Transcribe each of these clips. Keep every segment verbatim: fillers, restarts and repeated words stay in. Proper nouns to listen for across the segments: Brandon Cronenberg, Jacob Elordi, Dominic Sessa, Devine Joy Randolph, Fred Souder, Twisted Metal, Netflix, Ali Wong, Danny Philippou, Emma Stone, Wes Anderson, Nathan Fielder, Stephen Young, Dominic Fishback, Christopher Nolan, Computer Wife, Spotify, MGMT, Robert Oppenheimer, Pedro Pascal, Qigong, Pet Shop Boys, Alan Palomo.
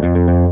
Some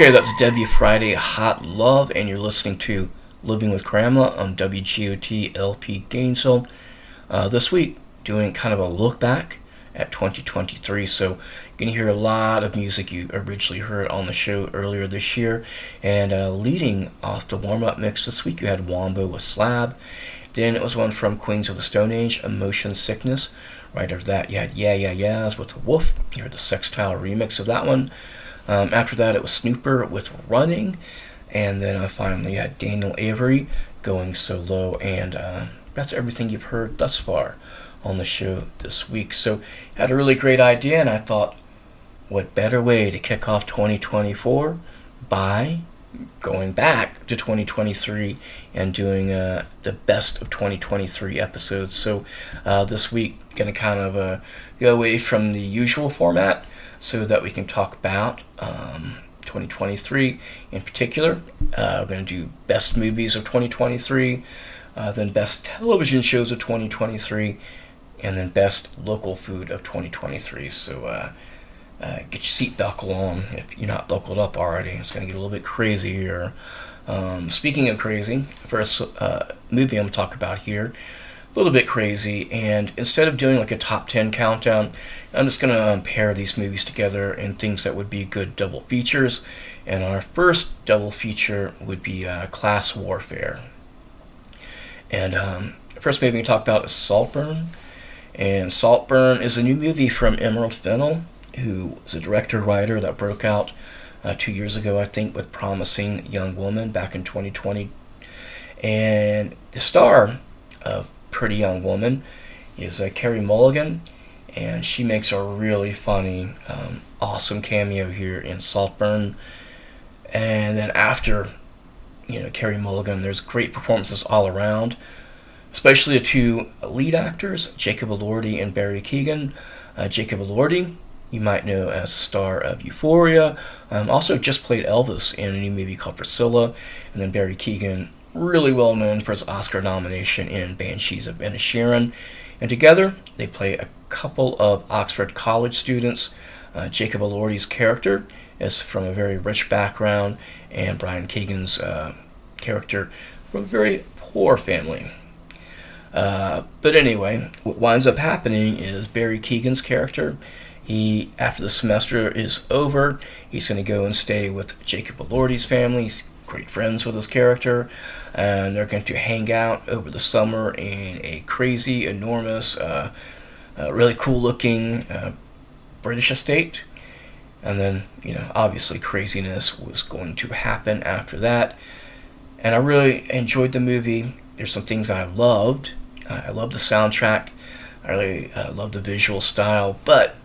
Okay, that's Debbie Friday, Hot Love, and you're listening to Living with Grandma on W G O T L P Gainesville. Uh, this week, doing kind of a look back at twenty twenty-three, so you can hear a lot of music you originally heard on the show earlier this year. And uh, leading off the warm-up mix this week, you had Wombo with Slab. Then it was one from Queens of the Stone Age, Emotion Sickness. Right after that, you had Yeah Yeah Yeahs with the Wolf. You heard the Sextile remix of that one. Um, after that, it was Snooper with Running. And then uh, finally, you had Daniel Avery going solo. And uh, that's everything you've heard thus far on the show this week. So, had a really great idea, and I thought, what better way to kick off twenty twenty-four by going back to twenty twenty-three and doing uh, the best of twenty twenty-three episodes. So uh, this week, going to kind of uh, go away from the usual format so that we can talk about um, twenty twenty-three in particular. Uh, we're going to do best movies of twenty twenty-three, uh, then best television shows of twenty twenty-three, and then best local food of twenty twenty-three. So uh, Uh, get your seat buckle on if you're not buckled up already. It's going to get a little bit crazy here. Um, speaking of crazy, first uh, movie I'm going to talk about here, a little bit crazy. And instead of doing like a top ten countdown, I'm just going to um, pair these movies together and things that would be good double features. And our first double feature would be uh, Class Warfare. And um, first movie I'm going to talk about is Saltburn. And Saltburn is a new movie from Emerald Fennell, who was a director-writer that broke out uh, two years ago, I think, with Promising Young Woman back in twenty twenty. And the star of Pretty Young Woman is uh, Carrie Mulligan, and she makes a really funny, um, awesome cameo here in Saltburn. And then after, you know, Carrie Mulligan, there's great performances all around, especially the two lead actors, Jacob Elordi and Barry Keoghan. Uh, Jacob Elordi, you might know as the star of Euphoria. Um, also just played Elvis in a new movie called Priscilla. And then Barry Keoghan, really well known for his Oscar nomination in Banshees of Inisherin. And together, they play a couple of Oxford College students. Uh, Jacob Elordi's character is from a very rich background, and Brian Keegan's uh, character from a very poor family. Uh, but anyway, what winds up happening is Barry Keegan's character, he, after the semester is over, he's going to go and stay with Jacob Elordi's family. He's great friends with his character. And they're going to hang out over the summer in a crazy, enormous, uh, uh, really cool-looking uh, British estate. And then, you know, obviously craziness was going to happen after that. And I really enjoyed the movie. There's some things that I loved. Uh, I loved the soundtrack. I really uh, loved the visual style. But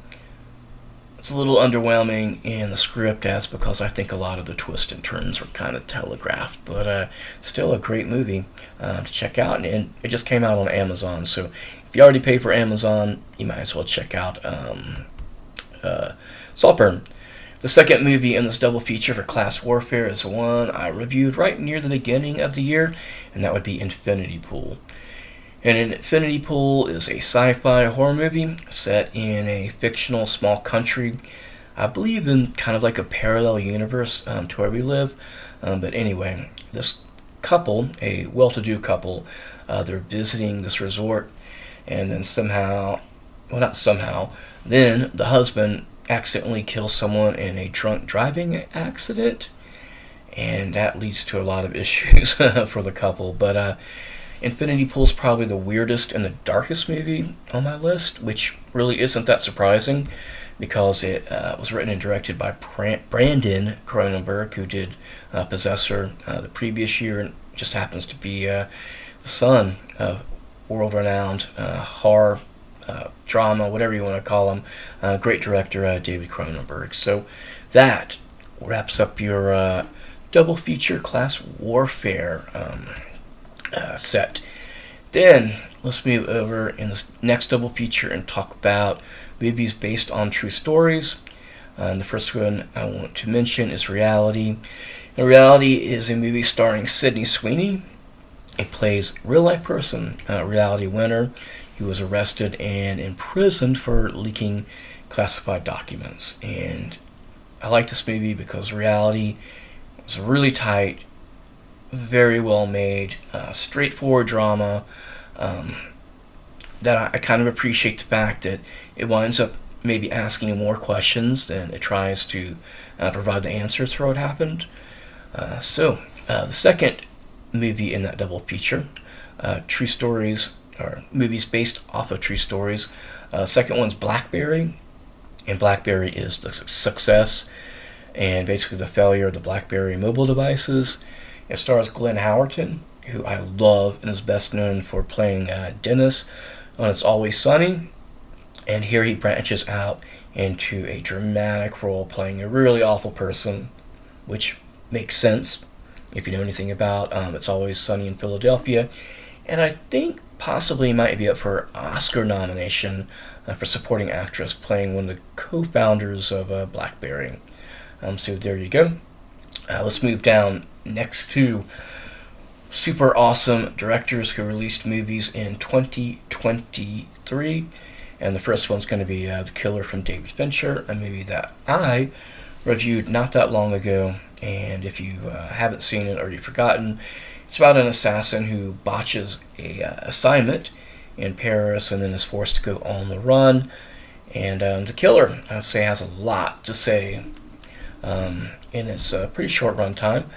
it's a little underwhelming in the script, that's because I think a lot of the twists and turns were kind of telegraphed, but uh, still a great movie uh, to check out, and, and it just came out on Amazon, so if you already pay for Amazon, you might as well check out um, uh, Saltburn. The second movie in this double feature for Class Warfare is one I reviewed right near the beginning of the year, and that would be Infinity Pool. And Infinity Pool is a sci-fi horror movie set in a fictional small country, I believe in kind of like a parallel universe um, to where we live. Um, but anyway, this couple, a well-to-do couple, uh, they're visiting this resort, and then somehow, well not somehow, then the husband accidentally kills someone in a drunk driving accident, and that leads to a lot of issues for the couple. But uh, Infinity Pool is probably the weirdest and the darkest movie on my list, which really isn't that surprising because it uh, was written and directed by Brandon Cronenberg, who did uh, Possessor uh, the previous year and just happens to be uh, the son of world-renowned uh, horror, uh, drama, whatever you want to call him, uh, great director uh, David Cronenberg. So that wraps up your uh, double feature Class Warfare um Uh, set. Then let's move over in this next double feature and talk about movies based on true stories. Uh, and the first one I want to mention is Reality. And Reality is a movie starring Sydney Sweeney. It plays real life person, uh, Reality Winner, who was arrested and imprisoned for leaking classified documents. And I like this movie because reality was really tight, very well made, uh, straightforward drama, um, that I, I kind of appreciate the fact that it winds up maybe asking more questions than it tries to uh, provide the answers for what happened. Uh, so, uh, the second movie in that double feature, uh, true stories, or movies based off of true stories. Uh, second one's Blackberry, and Blackberry is the success and basically the failure of the Blackberry mobile devices. It stars Glenn Howerton, who I love and is best known for playing uh, Dennis on It's Always Sunny, and here he branches out into a dramatic role playing a really awful person, which makes sense if you know anything about um, It's Always Sunny in Philadelphia, and I think possibly might be up for an Oscar nomination uh, for supporting actress playing one of the co-founders of uh, Blackberry. Um, so there you go. Uh, let's move down next to super awesome directors who released movies in twenty twenty-three, and the first one's going to be uh, The Killer from David Fincher, a movie that I reviewed not that long ago, and if you uh, haven't seen it or you've forgotten, it's about an assassin who botches a uh, assignment in Paris and then is forced to go on the run, and um, the killer, I'd say, has a lot to say um, in its uh, pretty short run time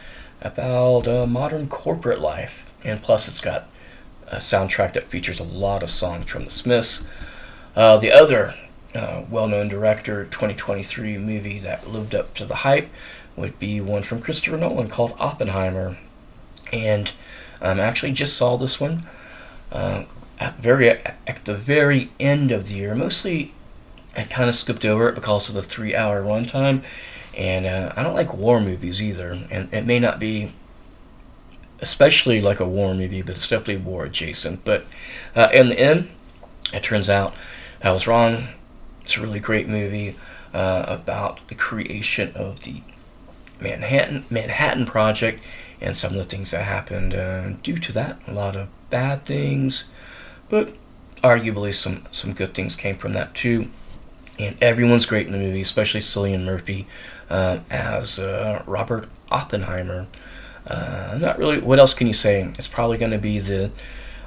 about uh, modern corporate life, and plus it's got a soundtrack that features a lot of songs from the Smiths. Uh, the other uh, well-known director twenty twenty-three movie that lived up to the hype would be one from Christopher Nolan called Oppenheimer. And I um, actually just saw this one uh, at, very, at the very end of the year. Mostly I kind of skipped over it because of the three-hour runtime. And uh, I don't like war movies either. And it may not be especially like a war movie, but it's definitely war-adjacent. But uh, in the end, it turns out I was wrong. It's a really great movie uh, about the creation of the Manhattan Manhattan Project and some of the things that happened uh, due to that. A lot of bad things, but arguably some, some good things came from that too. And everyone's great in the movie, especially Cillian Murphy uh, as uh, Robert Oppenheimer. Uh, not really, what else can you say? It's probably going to be the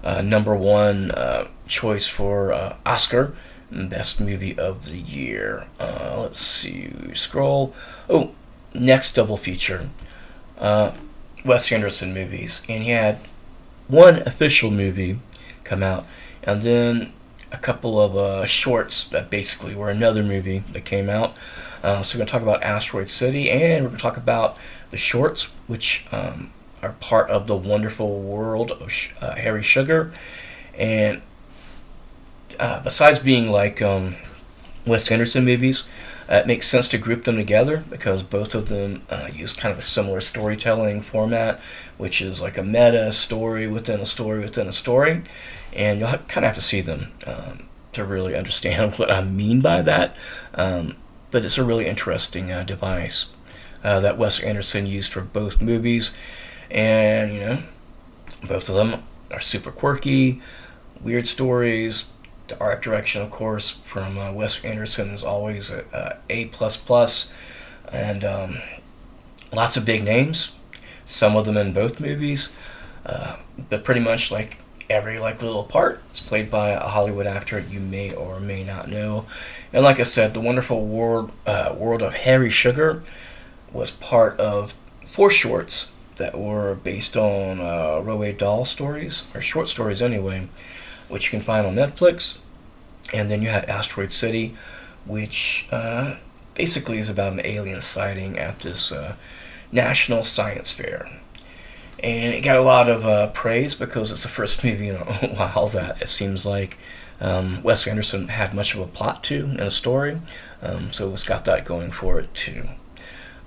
uh, number one uh, choice for uh, Oscar, Best Movie of the Year. Uh, let's see, scroll. Oh, next double feature, uh, Wes Anderson movies, and he had one official movie come out, and then a couple of uh, shorts that basically were another movie that came out. Uh, so we're going to talk about Asteroid City, and we're going to talk about the shorts, which um, are part of the wonderful world of sh- uh, Harry Sugar. And uh, besides being like um, Wes Anderson movies, Uh, it makes sense to group them together because both of them uh, use kind of a similar storytelling format, which is like a meta story within a story within a story, and you'll have, kind of have to see them um, to really understand what I mean by that, um, but it's a really interesting uh, device uh, that Wes Anderson used for both movies, and you know, both of them are super quirky, weird stories. The art direction, of course, from uh, Wes Anderson is always a, a A++, and um, lots of big names, some of them in both movies, uh, but pretty much like every like little part is played by a Hollywood actor you may or may not know. And like I said, the wonderful world, uh, world of Harry Sugar was part of four shorts that were based on uh, Roald Dahl stories, or short stories anyway, which you can find on Netflix. And then you had Asteroid City, which uh, basically is about an alien sighting at this uh, National Science Fair. And it got a lot of uh, praise because it's the first movie in a while that it seems like um, Wes Anderson had much of a plot to and a story, um, so it's got that going for it too.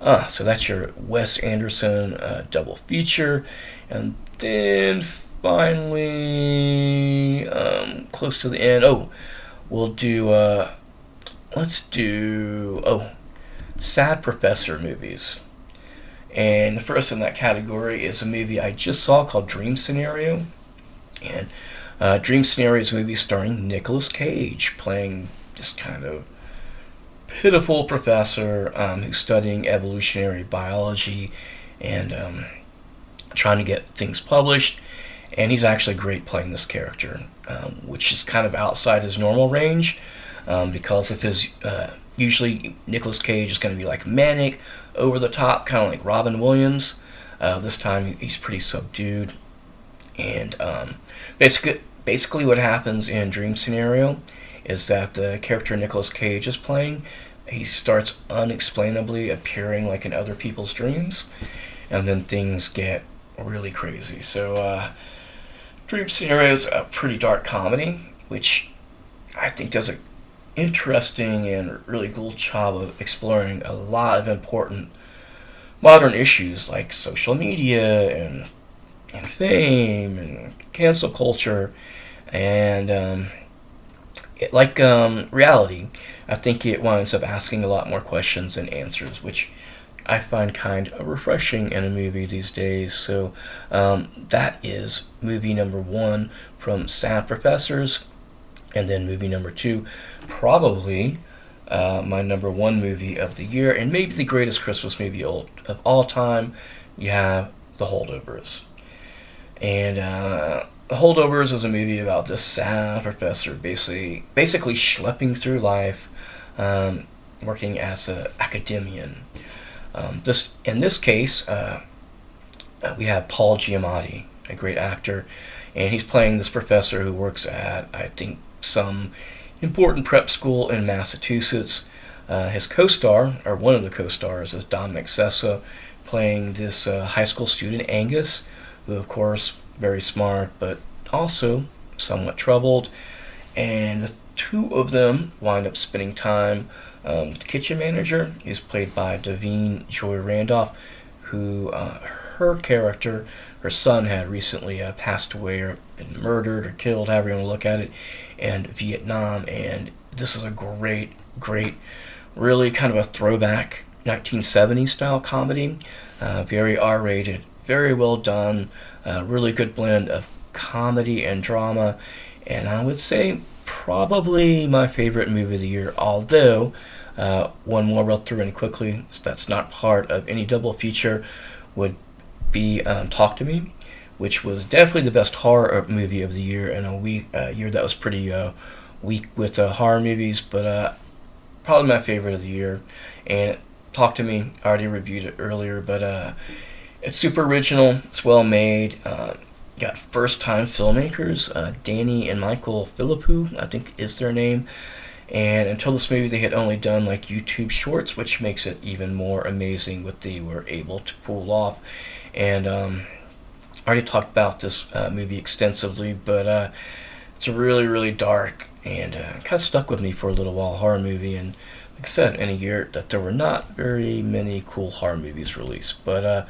Uh, so that's your Wes Anderson uh, double feature. And then finally, um, close to the end, oh, we'll do, uh, let's do, oh, Sad Professor movies. And the first in that category is a movie I just saw called Dream Scenario. And uh, Dream Scenario is a movie starring Nicolas Cage, playing this kind of pitiful professor um, who's studying evolutionary biology and um, trying to get things published. And he's actually great playing this character, um, which is kind of outside his normal range um, because of his... Uh, usually Nicolas Cage is going to be like manic, over-the-top, kind of like Robin Williams. Uh, this time he's pretty subdued. And um, basically, basically what happens in Dream Scenario is that the character Nicolas Cage is playing, he starts unexplainably appearing like in other people's dreams, and then things get really crazy. So uh, Dream Scenario is a pretty dark comedy, which I think does an interesting and really cool job of exploring a lot of important modern issues like social media and, and fame and cancel culture and... Um, Like um, reality, I think it winds up asking a lot more questions than answers, which I find kind of refreshing in a movie these days. So um, that is movie number one from Sad Professors. And then movie number two, probably uh, my number one movie of the year, and maybe the greatest Christmas movie old, of all time, you have The Holdovers. And... Uh, The Holdovers is a movie about this sad professor basically basically schlepping through life, um, working as an academician. Um, this in this case, uh, we have Paul Giamatti, a great actor, and he's playing this professor who works at, I think, some important prep school in Massachusetts. Uh, his co-star, or one of the co-stars, is Dominic Sessa, playing this uh, high school student, Angus, who, of course, very smart, but also somewhat troubled. And the two of them wind up spending time um, with the kitchen manager, who's played by Devine Joy Randolph, who uh, her character, her son had recently uh, passed away or been murdered or killed, however you want to look at it, in Vietnam. And this is a great, great, really kind of a throwback nineteen seventies style comedy, uh, very R-rated, very well done, uh, really good blend of comedy and drama, and I would say probably my favorite movie of the year, although uh, one more real through and quickly, so that's not part of any double feature, would be um, Talk to Me, which was definitely the best horror movie of the year, and a week, uh, year that was pretty uh, weak with uh, horror movies, but uh, probably my favorite of the year. And Talk to Me, I already reviewed it earlier, but uh, it's super original, it's well made, uh, got first-time filmmakers, uh, Danny and Michael Philippou, I think is their name, and until this movie they had only done like YouTube shorts, which makes it even more amazing what they were able to pull off. And um, I already talked about this uh, movie extensively, but uh, it's really, really dark, and uh, kind of stuck with me for a little while, horror movie, and like I said, in a year that there were not very many cool horror movies released. But uh,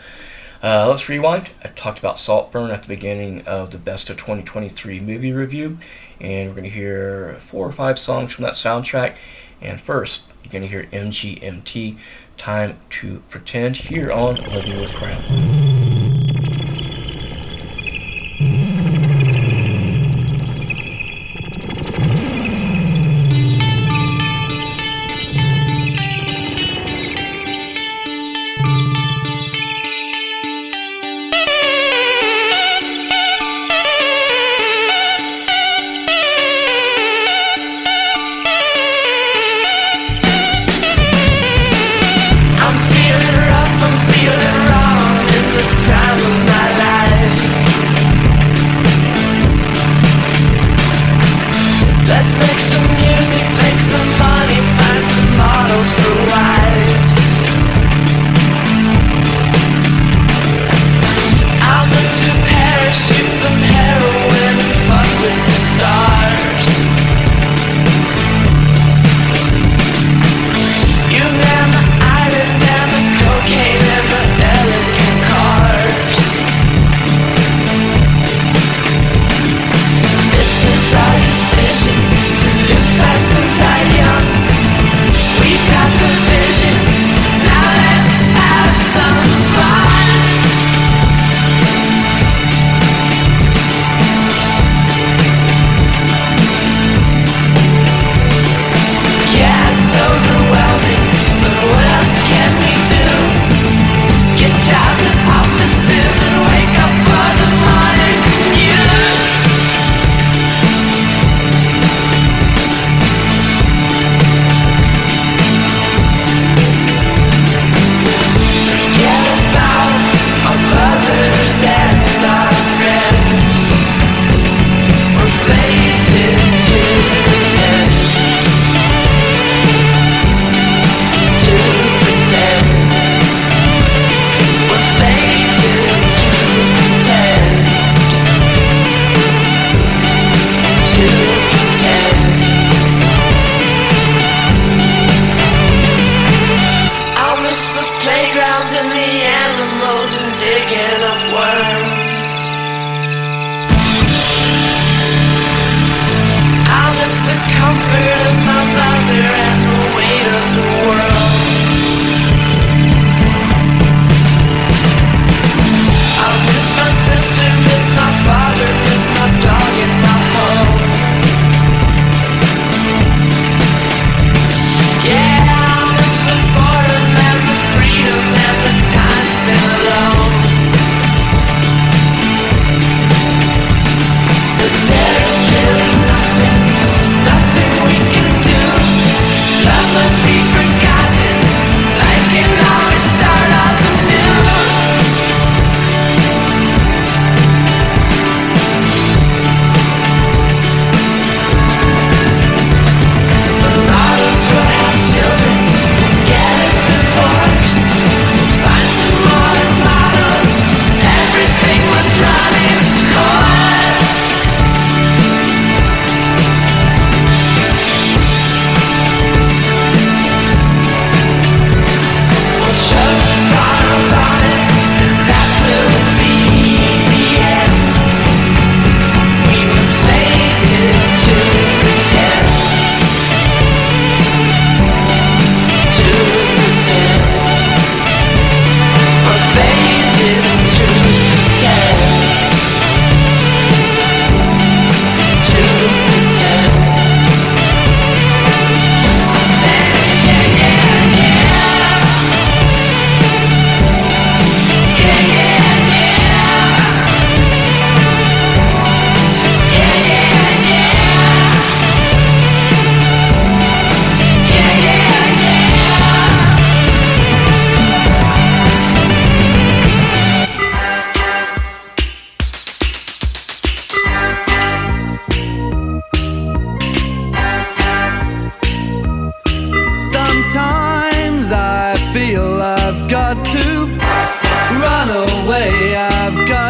uh, let's rewind. I talked about Saltburn at the beginning of the Best of twenty twenty-three movie review, and we're going to hear four or five songs from that soundtrack. And first, you're going to hear M G M T, Time to Pretend, here on Living with Crown. I'm feeling rough, I'm feeling wrong.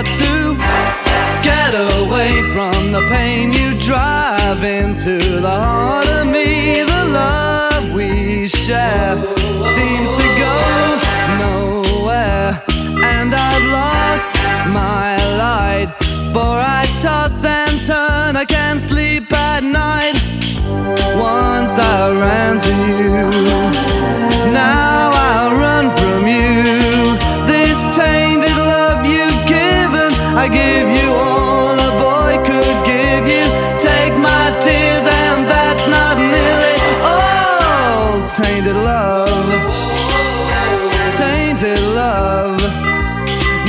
hard to get away from the pain you drive into the heart of me. The love we share seems to go nowhere, and I've lost my light, for I toss and turn, I can't sleep at night. Once I ran to you, now I run from you. I give you all a boy could give you. Take my tears and that's not nearly all. Tainted love, tainted love.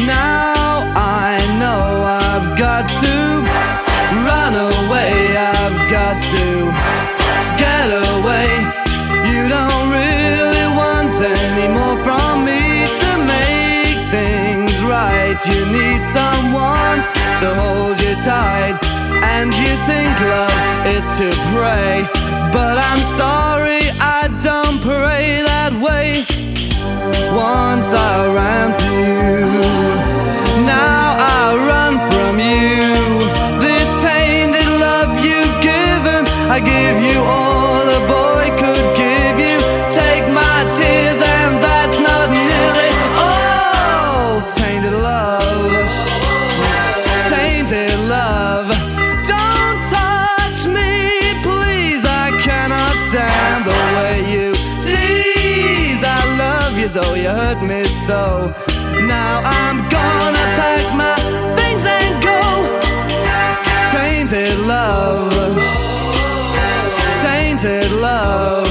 Now I know I've got to run away, I've got to get away. You don't really want any more from me. To make things right, you need some to hold you tight, and you think love is to pray, but I'm sorry I don't pray that way. Once I ran to you, now I run from you. This tainted love you've given, I give you all a boy could give you. Take my tears and that's not nearly all. Tainted love, tainted love. Don't touch me, please, I cannot stand the way you tease. I love you though you hurt me so. Now I'm gonna pack my things and go. Tainted love, tainted love,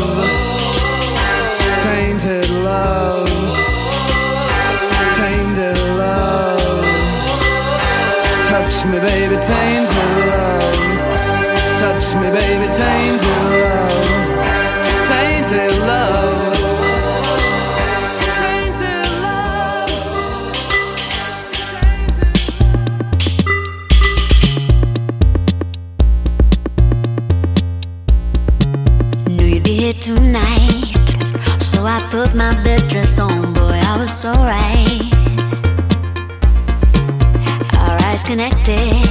tainted love, tainted love. Touch me, baby, tainted love. Touch me, baby, tainted love. Tainted love. Tainted love. Knew you'd be here tonight, so I put my best dress on. Boy, I was so right. Connected,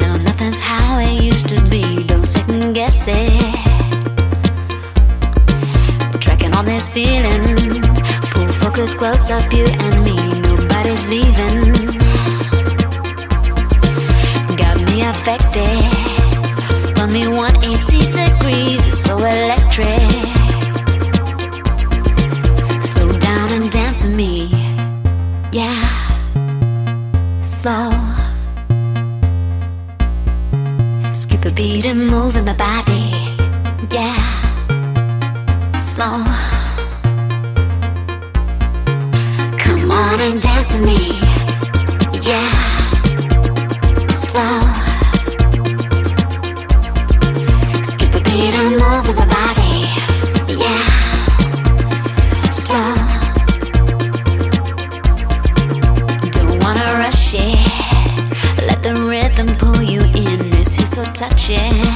no, nothing's how it used to be. Don't second guess it. Tracking all this feeling, pull focus close up, you and me. Nobody's leaving. Got me affected, spun me one hundred eighty degrees. It's so electric. Slow down and dance with me, yeah, slow. Skip a beat and move in my body, yeah, slow. Come on and dance with me, yeah, slow. Skip a beat and move in my body, yeah, slow. Don't wanna rush it, let the rhythm pull you in. So touch it,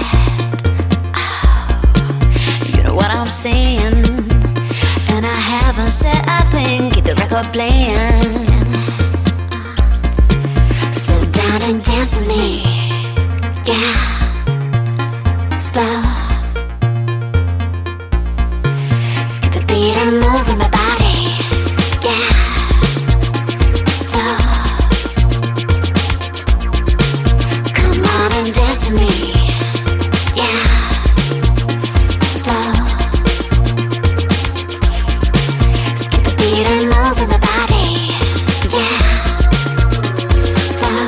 oh, you know what I'm saying. And I haven't said a thing, keep the record playing. Slow down and dance with me, yeah, slow. Skip a beat and move in my body, yeah, slow. Dance with me, yeah, slow. Skip the beat and move in my body, yeah, slow.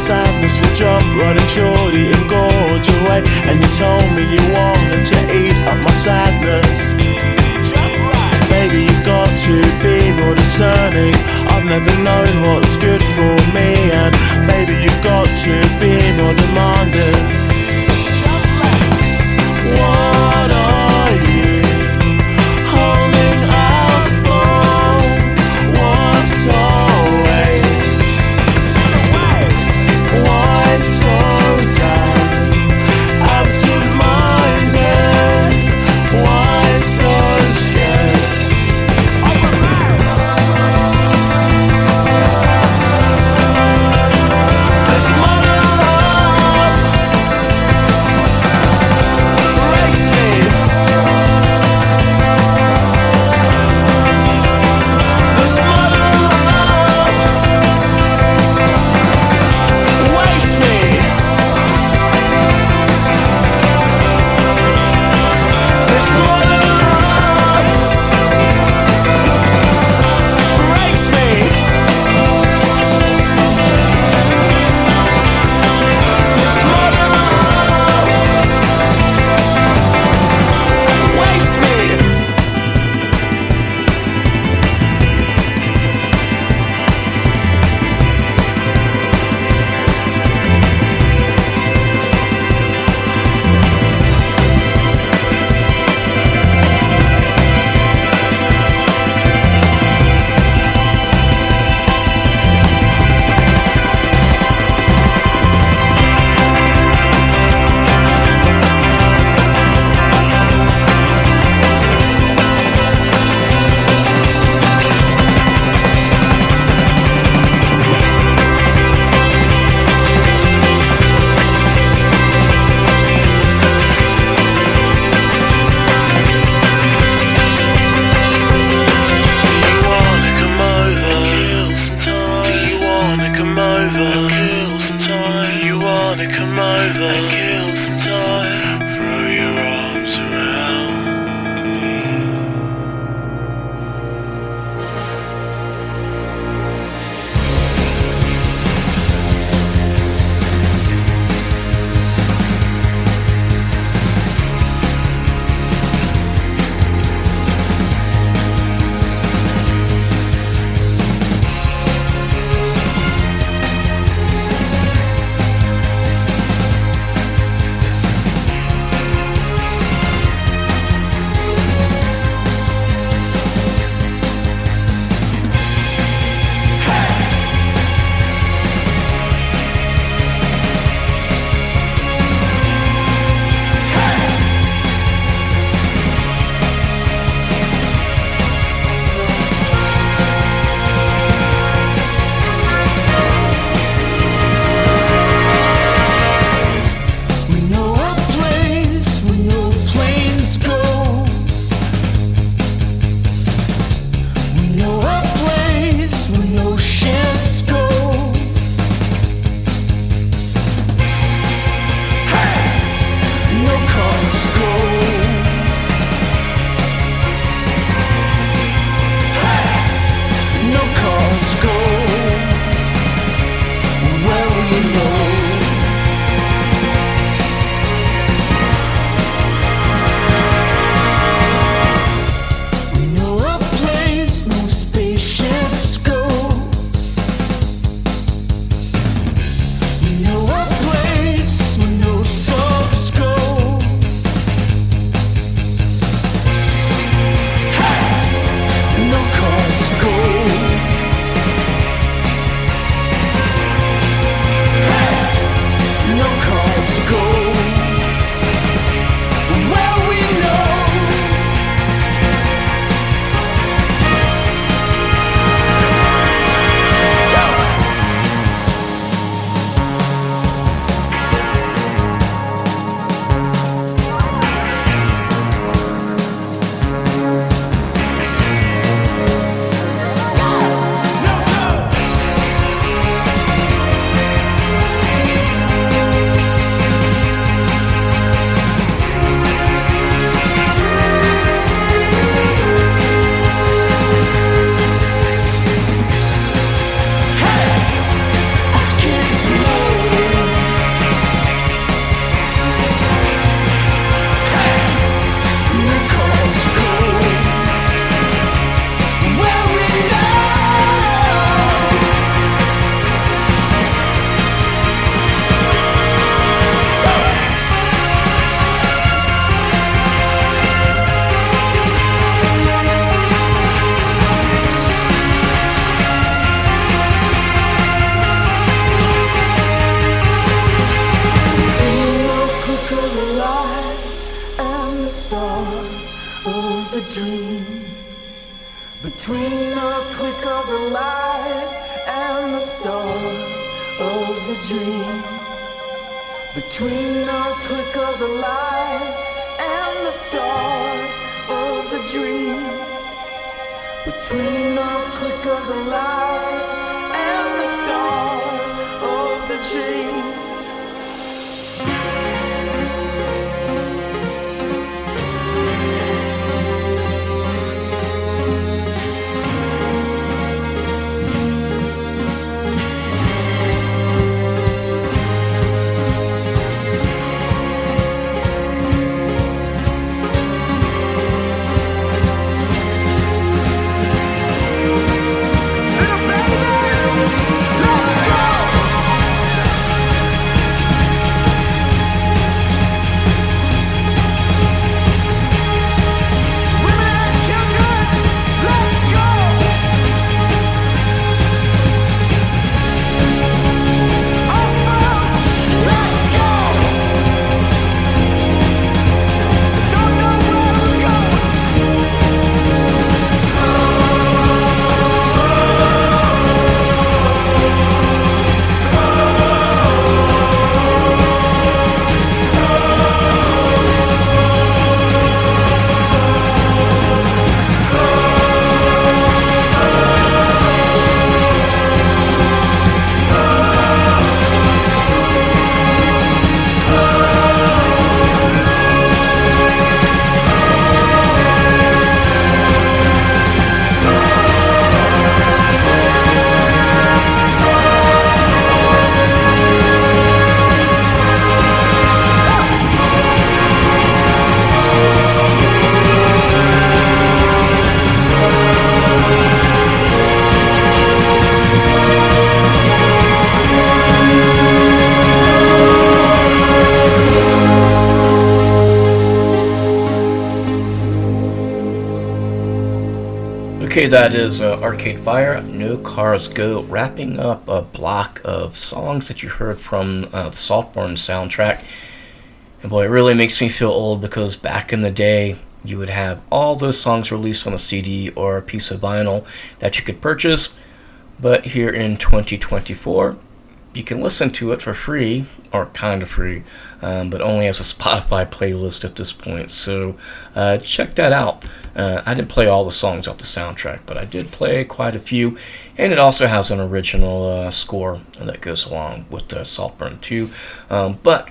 sadness will jump, running shorty and gorge away. And you told me you wanted to eat up my sadness. Baby, you've got to be more discerning. I've never known what's good for me. And baby, you've got to be more demanding. What are you holding out for? What's always? Why so down? Absent-minded. Why so scared? There's more than love. dawn of the dream, between the click of the light and the start of the dream, between the click of the light and the start of the dream. Okay, that is uh, Arcade Fire, No Cars Go, wrapping up a block of songs that you heard from uh, the Saltburn soundtrack. And boy, it really makes me feel old, because back in the day, you would have all those songs released on a C D or a piece of vinyl that you could purchase. But here in twenty twenty-four, you can listen to it for free, or kind of free, um, but only as a Spotify playlist at this point. So uh, check that out. Uh, I didn't play all the songs off the soundtrack, but I did play quite a few. And it also has an original uh, score that goes along with the Saltburn two. Um, but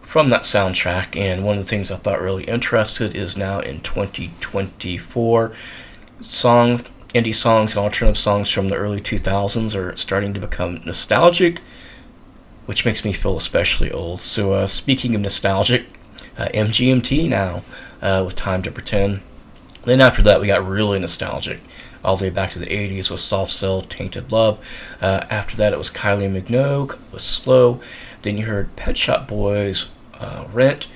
from that soundtrack, and one of the things I thought really interested is now in twenty twenty-four, songs. Indie songs and alternative songs from the early two thousands are starting to become nostalgic, which makes me feel especially old. So uh, speaking of nostalgic, uh, M G M T now uh, with Time to Pretend. Then after that, we got really nostalgic, all the way back to the eighties with Soft Cell, Tainted Love. Uh, after that, it was Kylie Minogue with Slow. Then you heard Pet Shop Boys, uh, Rent.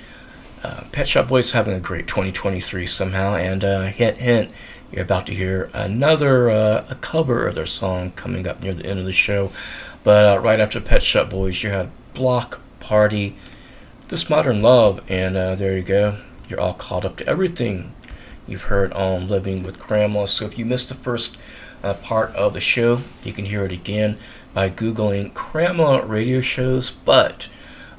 Uh, Pet Shop Boys having a great twenty twenty-three somehow, and uh, hint, hint. You're about to hear another uh, a cover of their song coming up near the end of the show. But uh, right after Pet Shop Boys, you had Block Party, This Modern Love, and uh, there you go. You're all caught up to everything you've heard on Living with Grandma. So if you missed the first uh, part of the show, you can hear it again by Googling Grandma radio shows. But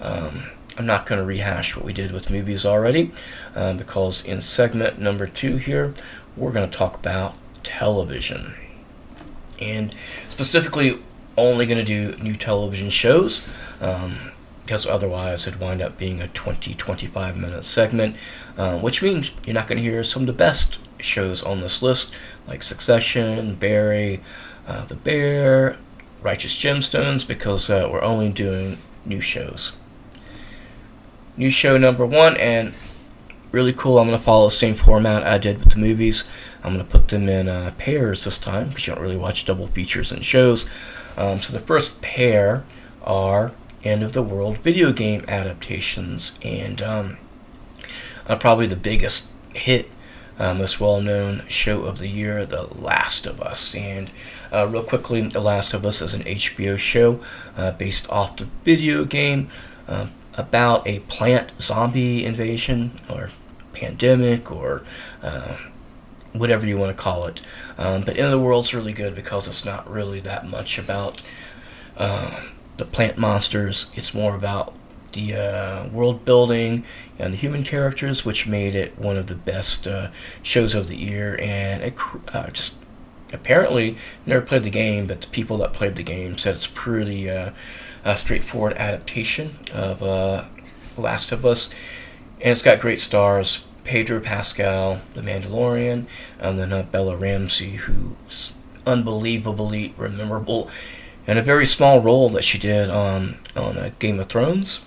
um, I'm not going to rehash what we did with movies already, um, because in segment number two here, we're going to talk about television, and specifically only going to do new television shows, um, because otherwise it'd wind up being a twenty, twenty-five minute segment, uh, which means you're not going to hear some of the best shows on this list, like Succession, Barry, uh, The Bear, Righteous Gemstones, because uh, we're only doing new shows. New show number one, and really cool. I'm going to follow the same format I did with the movies. I'm going to put them in uh, pairs this time, because you don't really watch double features and shows. Um, so the first pair are End of the World video game adaptations. And um, uh, probably the biggest hit, uh, most well-known show of the year, The Last of Us. And uh, real quickly, The Last of Us is an H B O show uh, based off the video game, uh, about a plant zombie invasion or pandemic or uh, whatever you want to call it. Um, but End of the World's really good, because it's not really that much about Um, the Plant Monsters, it's more about the uh, world building and the human characters, which made it one of the best uh, shows of the year. And it uh, just apparently never played the game, but the people that played the game said it's pretty uh, a straightforward adaptation of uh, Last of Us, and it's got great stars: Pedro Pascal, the Mandalorian, and then uh, Bella Ramsey, who's unbelievably memorable in a very small role that she did on on uh, Game of Thrones.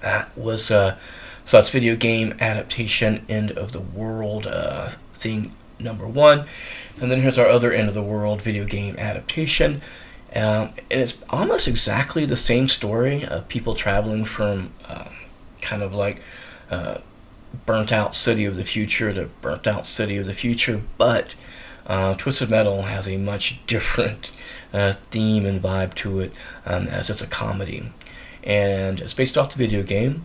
That was uh, so that's video game adaptation End of the World uh, thing number one, and then here's our other End of the World video game adaptation. Um, and it's almost exactly the same story of people traveling from uh, kind of like uh, burnt out city of the future to burnt out city of the future, but uh, Twisted Metal has a much different uh, theme and vibe to it, um, as it's a comedy, and it's based off the video game.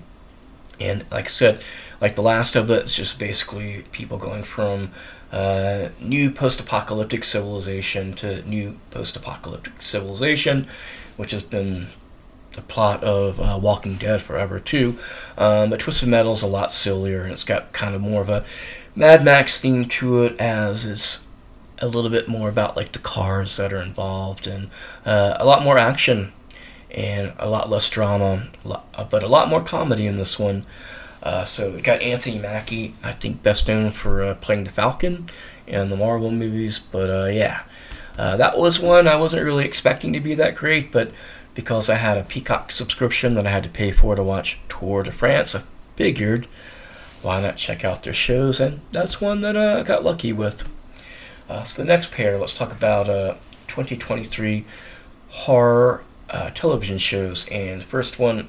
And like I said, like the Last of It, it's just basically people going from uh, new post-apocalyptic civilization to new post-apocalyptic civilization, which has been the plot of uh, Walking Dead forever too. Um, but Twisted Metal is a lot sillier, and it's got kind of more of a Mad Max theme to it, as it's a little bit more about like the cars that are involved, and uh, a lot more action and a lot less drama, but a lot more comedy in this one. Uh, so it got Anthony Mackie, I think best known for uh, playing the Falcon in the Marvel movies. But uh, yeah, uh, that was one I wasn't really expecting to be that great, but because I had a Peacock subscription that I had to pay for to watch Tour de France, I figured why not check out their shows, and that's one that uh, I got lucky with. Uh, so the next pair, let's talk about uh, twenty twenty-three horror Uh, television shows. And the first one,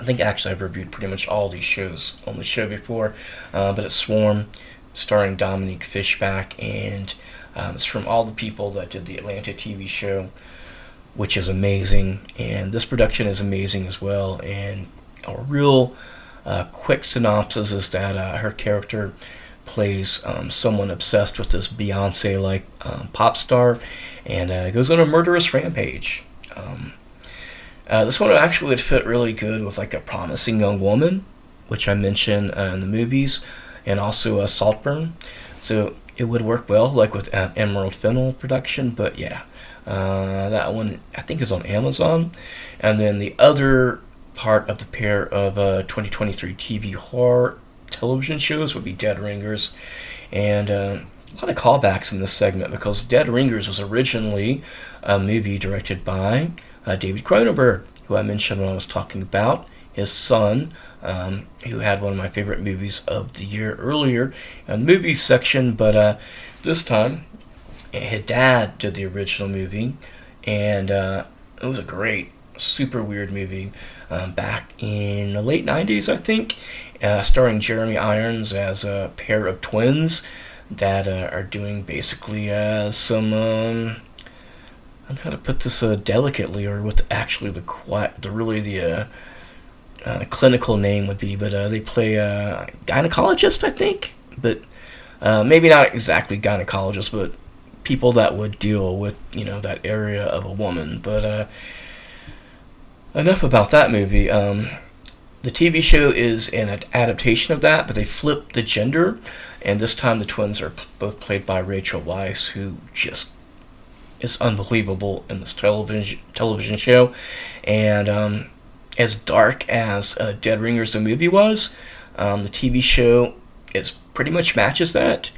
I think actually I've reviewed pretty much all these shows on the show before, uh, but it's Swarm, starring Dominic Fishback, and um, it's from all the people that did the Atlanta T V show, which is amazing, and this production is amazing as well. And a real uh, quick synopsis is that uh, her character plays um, someone obsessed with this Beyonce-like um, pop star, and uh, goes on a murderous rampage. Um, Uh, this one actually would fit really good with like A Promising Young Woman, which I mentioned uh, in the movies, and also uh, Saltburn. So it would work well like with uh, Emerald Fennell production. But yeah, uh, that one I think is on Amazon. And then the other part of the pair of uh, twenty twenty-three T V horror television shows would be Dead Ringers. And uh, a lot of callbacks in this segment, because Dead Ringers was originally a movie directed by Uh, David Cronenberg, who I mentioned when I was talking about his son, um, who had one of my favorite movies of the year earlier in the movies section. But uh, this time, his dad did the original movie, and uh, it was a great, super weird movie um, back in the late nineties, I think, uh, starring Jeremy Irons as a pair of twins that uh, are doing basically uh, some... Um, I don't know how to put this uh, delicately, or what the, actually the quiet, the really the uh, uh, clinical name would be, but uh, they play a uh, gynecologist, I think, but uh, maybe not exactly gynecologist, but people that would deal with, you know, that area of a woman. But uh, enough about that movie. Um, the T V show is an adaptation of that, but they flip the gender, and this time the twins are p- both played by Rachel Weisz, who just is unbelievable in this television television show. And um, as dark as uh, Dead Ringers the movie was, um, the T V show is pretty much matches that,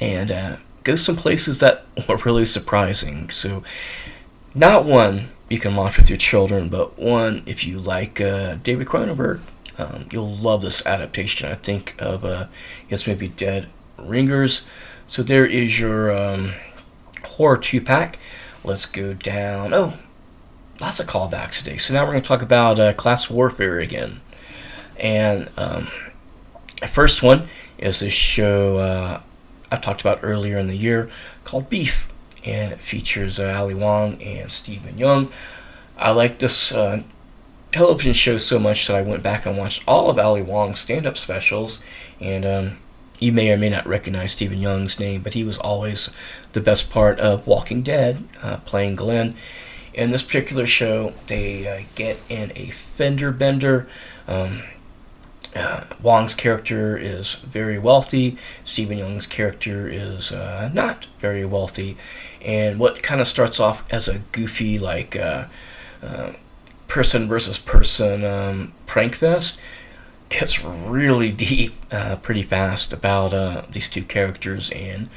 and uh, goes some places that were really surprising. So not one you can watch with your children, but one if you like uh, David Cronenberg, um, you'll love this adaptation, I think, of uh, his movie Dead Ringers. So there is your Um, horror two-pack. Let's go down. Oh, lots of callbacks today. So now we're going to talk about uh, class warfare again. And um, the first one is this show uh, I talked about earlier in the year called Beef, and it features uh, Ali Wong and Stephen Young. I like this uh, television show so much that I went back and watched all of Ali Wong's stand-up specials, and um, you may or may not recognize Stephen Young's name, but he was always the best part of Walking Dead, uh, playing Glenn. In this particular show, they uh, get in a fender bender. Um, uh, Wong's character is very wealthy. Stephen Young's character is uh, not very wealthy. And what kind of starts off as a goofy, like, uh, uh, person versus person um, prank fest gets really deep uh, pretty fast about uh, these two characters, and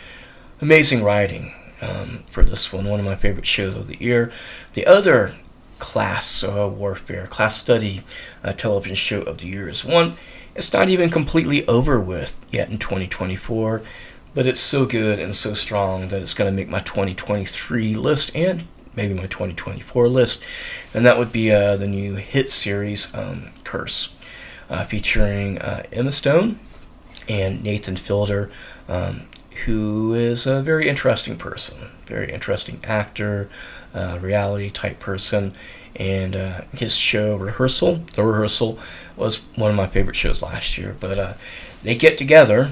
amazing writing um, for this one. One of my favorite shows of the year. The other class uh, warfare, class study uh, television show of the year is one it's not even completely over with yet in twenty twenty-four, but it's so good and so strong that it's going to make my twenty twenty-three list and maybe my twenty twenty-four list, and that would be uh, the new hit series um, Curse. Uh, featuring uh, Emma Stone and Nathan Fielder, um, who is a very interesting person, very interesting actor, uh, reality-type person, and uh, his show Rehearsal, The Rehearsal, was one of my favorite shows last year, but uh, they get together.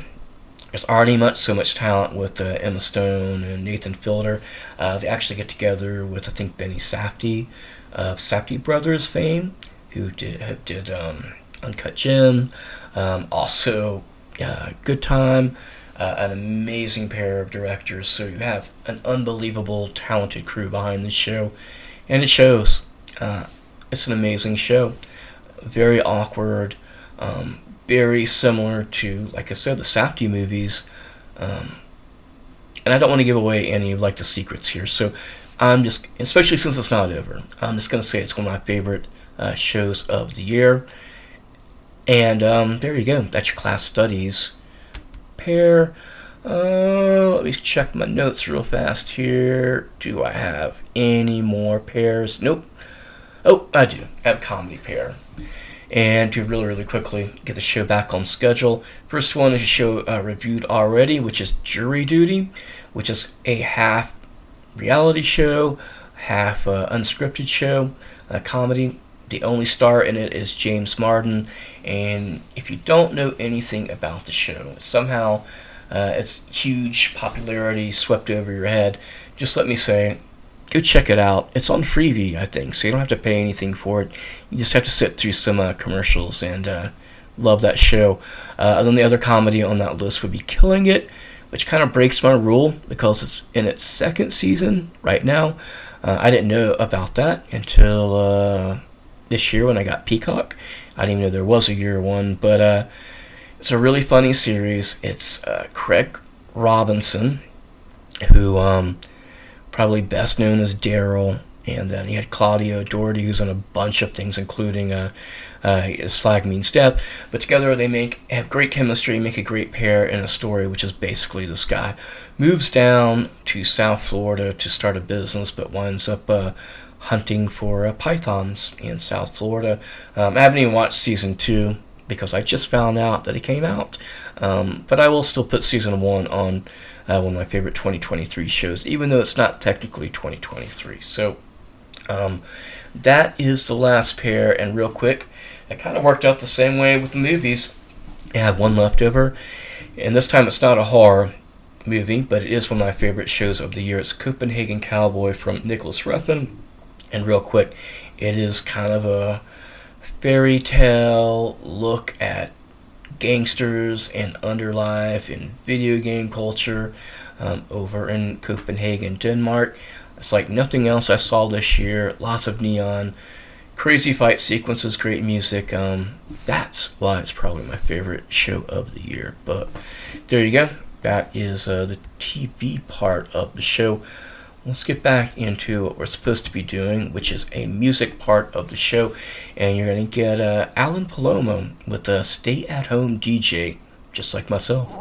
There's already much, so much talent with uh, Emma Stone and Nathan Fielder. Uh, they actually get together with, I think, Benny Safdie of Safdie Brothers fame, who did, did um, Uncut Gem, um, also uh, Good Time, uh, an amazing pair of directors. So you have an unbelievable, talented crew behind this show, and it shows. Uh, it's an amazing show, very awkward, um, very similar to, like I said, the Safdie movies, um, and I don't want to give away any of like the secrets here. So I'm just, especially since it's not over, I'm just going to say it's one of my favorite uh, shows of the year. And um, there you go. That's your class studies pair. Uh, let me check my notes real fast here. Do I have any more pairs? Nope. Oh, I do. I have comedy pair. And to really, really quickly get the show back on schedule, first one is a show uh, reviewed already, which is Jury Duty, which is a half reality show, half uh, unscripted show, uh, comedy. The only star in it is James Marden, and if you don't know anything about the show, somehow uh, its huge popularity swept over your head, just let me say, go check it out. It's on Freevee, I think, so you don't have to pay anything for it. You just have to sit through some uh, commercials, and uh, love that show. Uh, and then the other comedy on that list would be Killing It, which kind of breaks my rule because it's in its second season right now. Uh, I didn't know about that until... Uh, this year when I got Peacock. I didn't even know there was a year one, but uh, it's a really funny series. It's uh, Craig Robinson, who um, probably best known as Daryl, and then he had Claudio Doherty, who's in a bunch of things, including uh, uh, His Flag Means Death, but together they make have great chemistry, make a great pair in a story, which is basically this guy moves down to South Florida to start a business, but winds up uh, hunting for uh, pythons in South Florida. Um, I haven't even watched season two because I just found out that it came out. Um, but I will still put season one on uh, one of my favorite twenty twenty-three shows, even though it's not technically twenty twenty-three. So um, that is the last pair. And real quick, it kind of worked out the same way with the movies. I have one left over. And this time it's not a horror movie, but it is one of my favorite shows of the year. It's Copenhagen Cowboy from Nicholas Refn. And real quick, it is kind of a fairy tale look at gangsters and underlife and video game culture um, over in Copenhagen, Denmark. It's like nothing else I saw this year. Lots of neon, crazy fight sequences, great music. Um, that's why it's probably my favorite show of the year. But there you go. That is uh, the T V part of the show. Let's get back into what we're supposed to be doing, which is a music part of the show. And you're going to get uh, Alan Palomo with a stay-at-home D J, just like myself.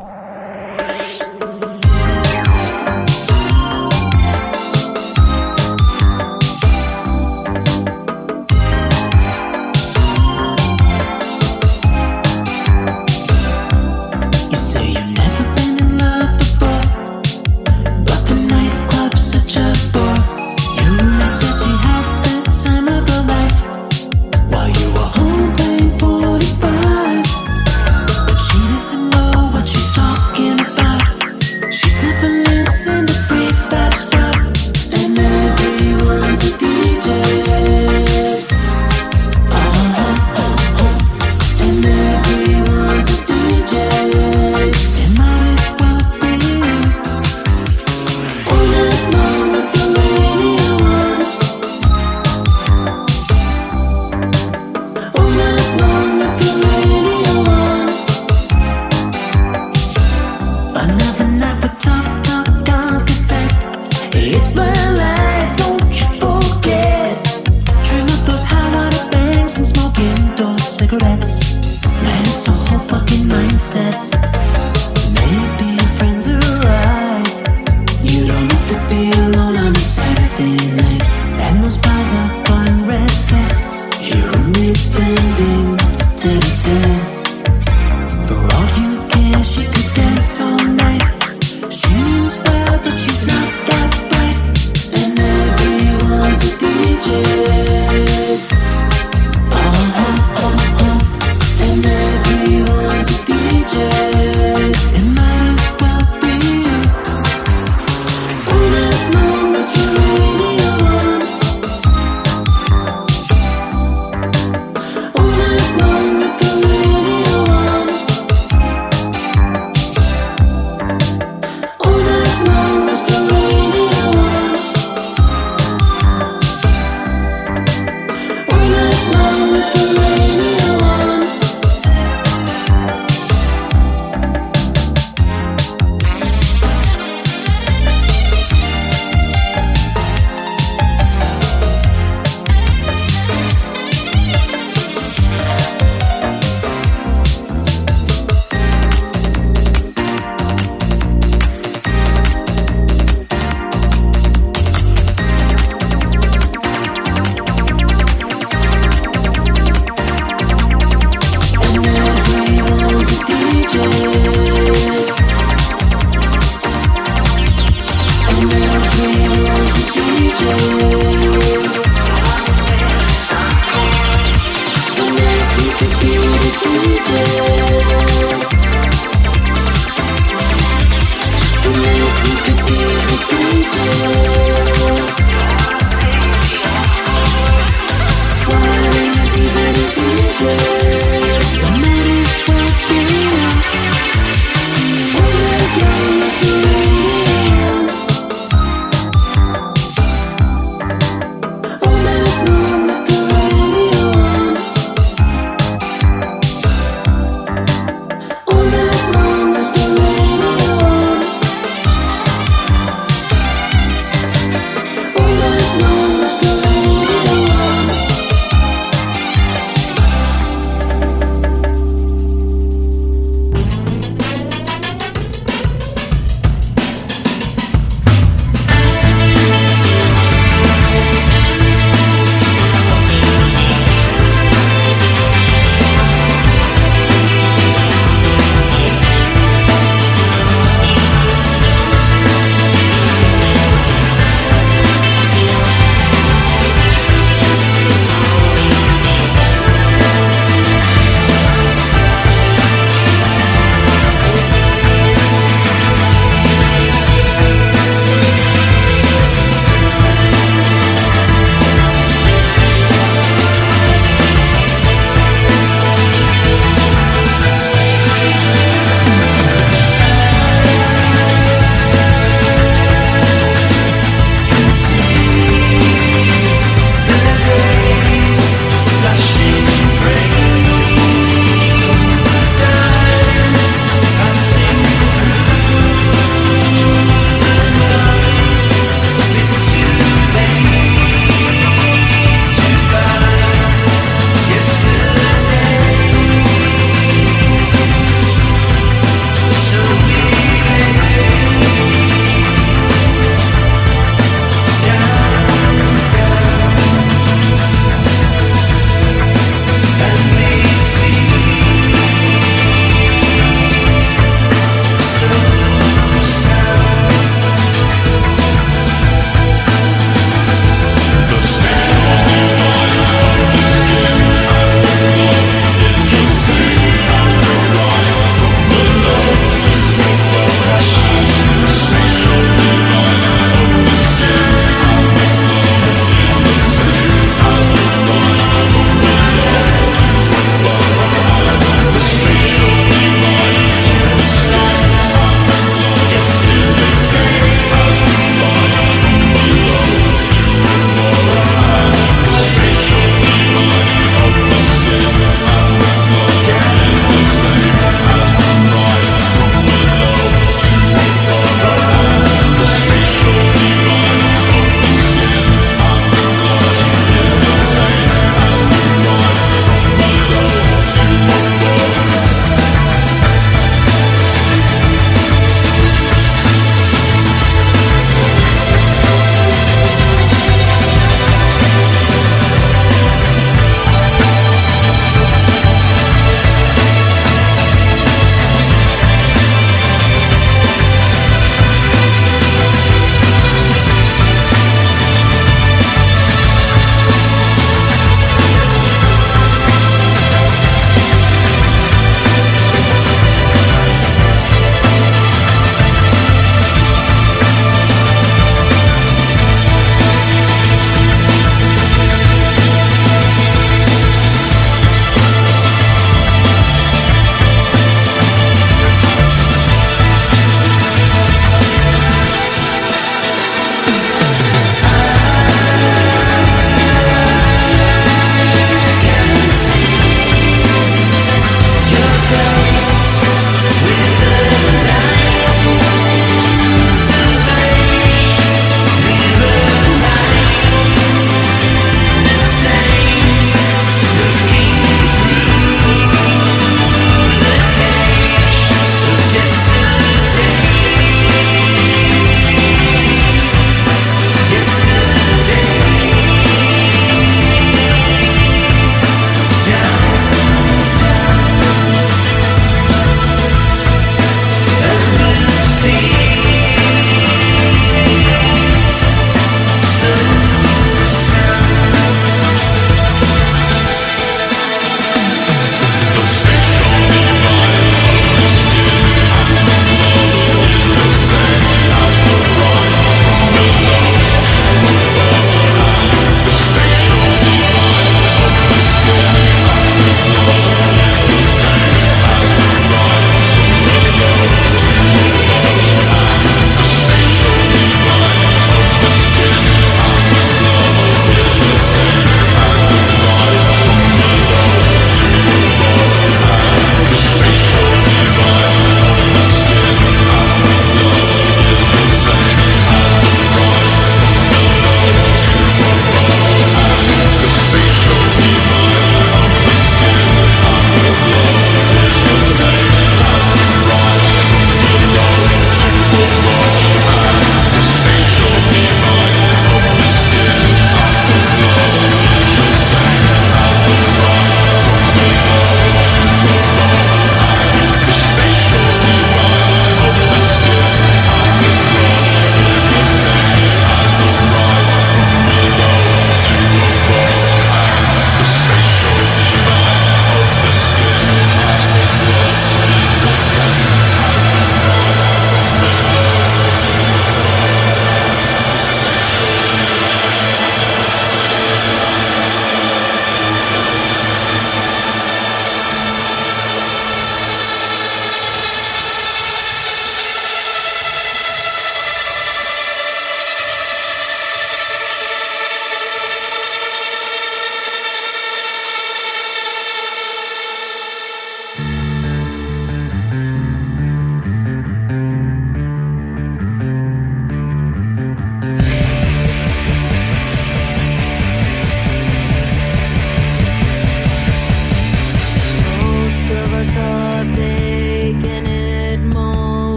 Stop.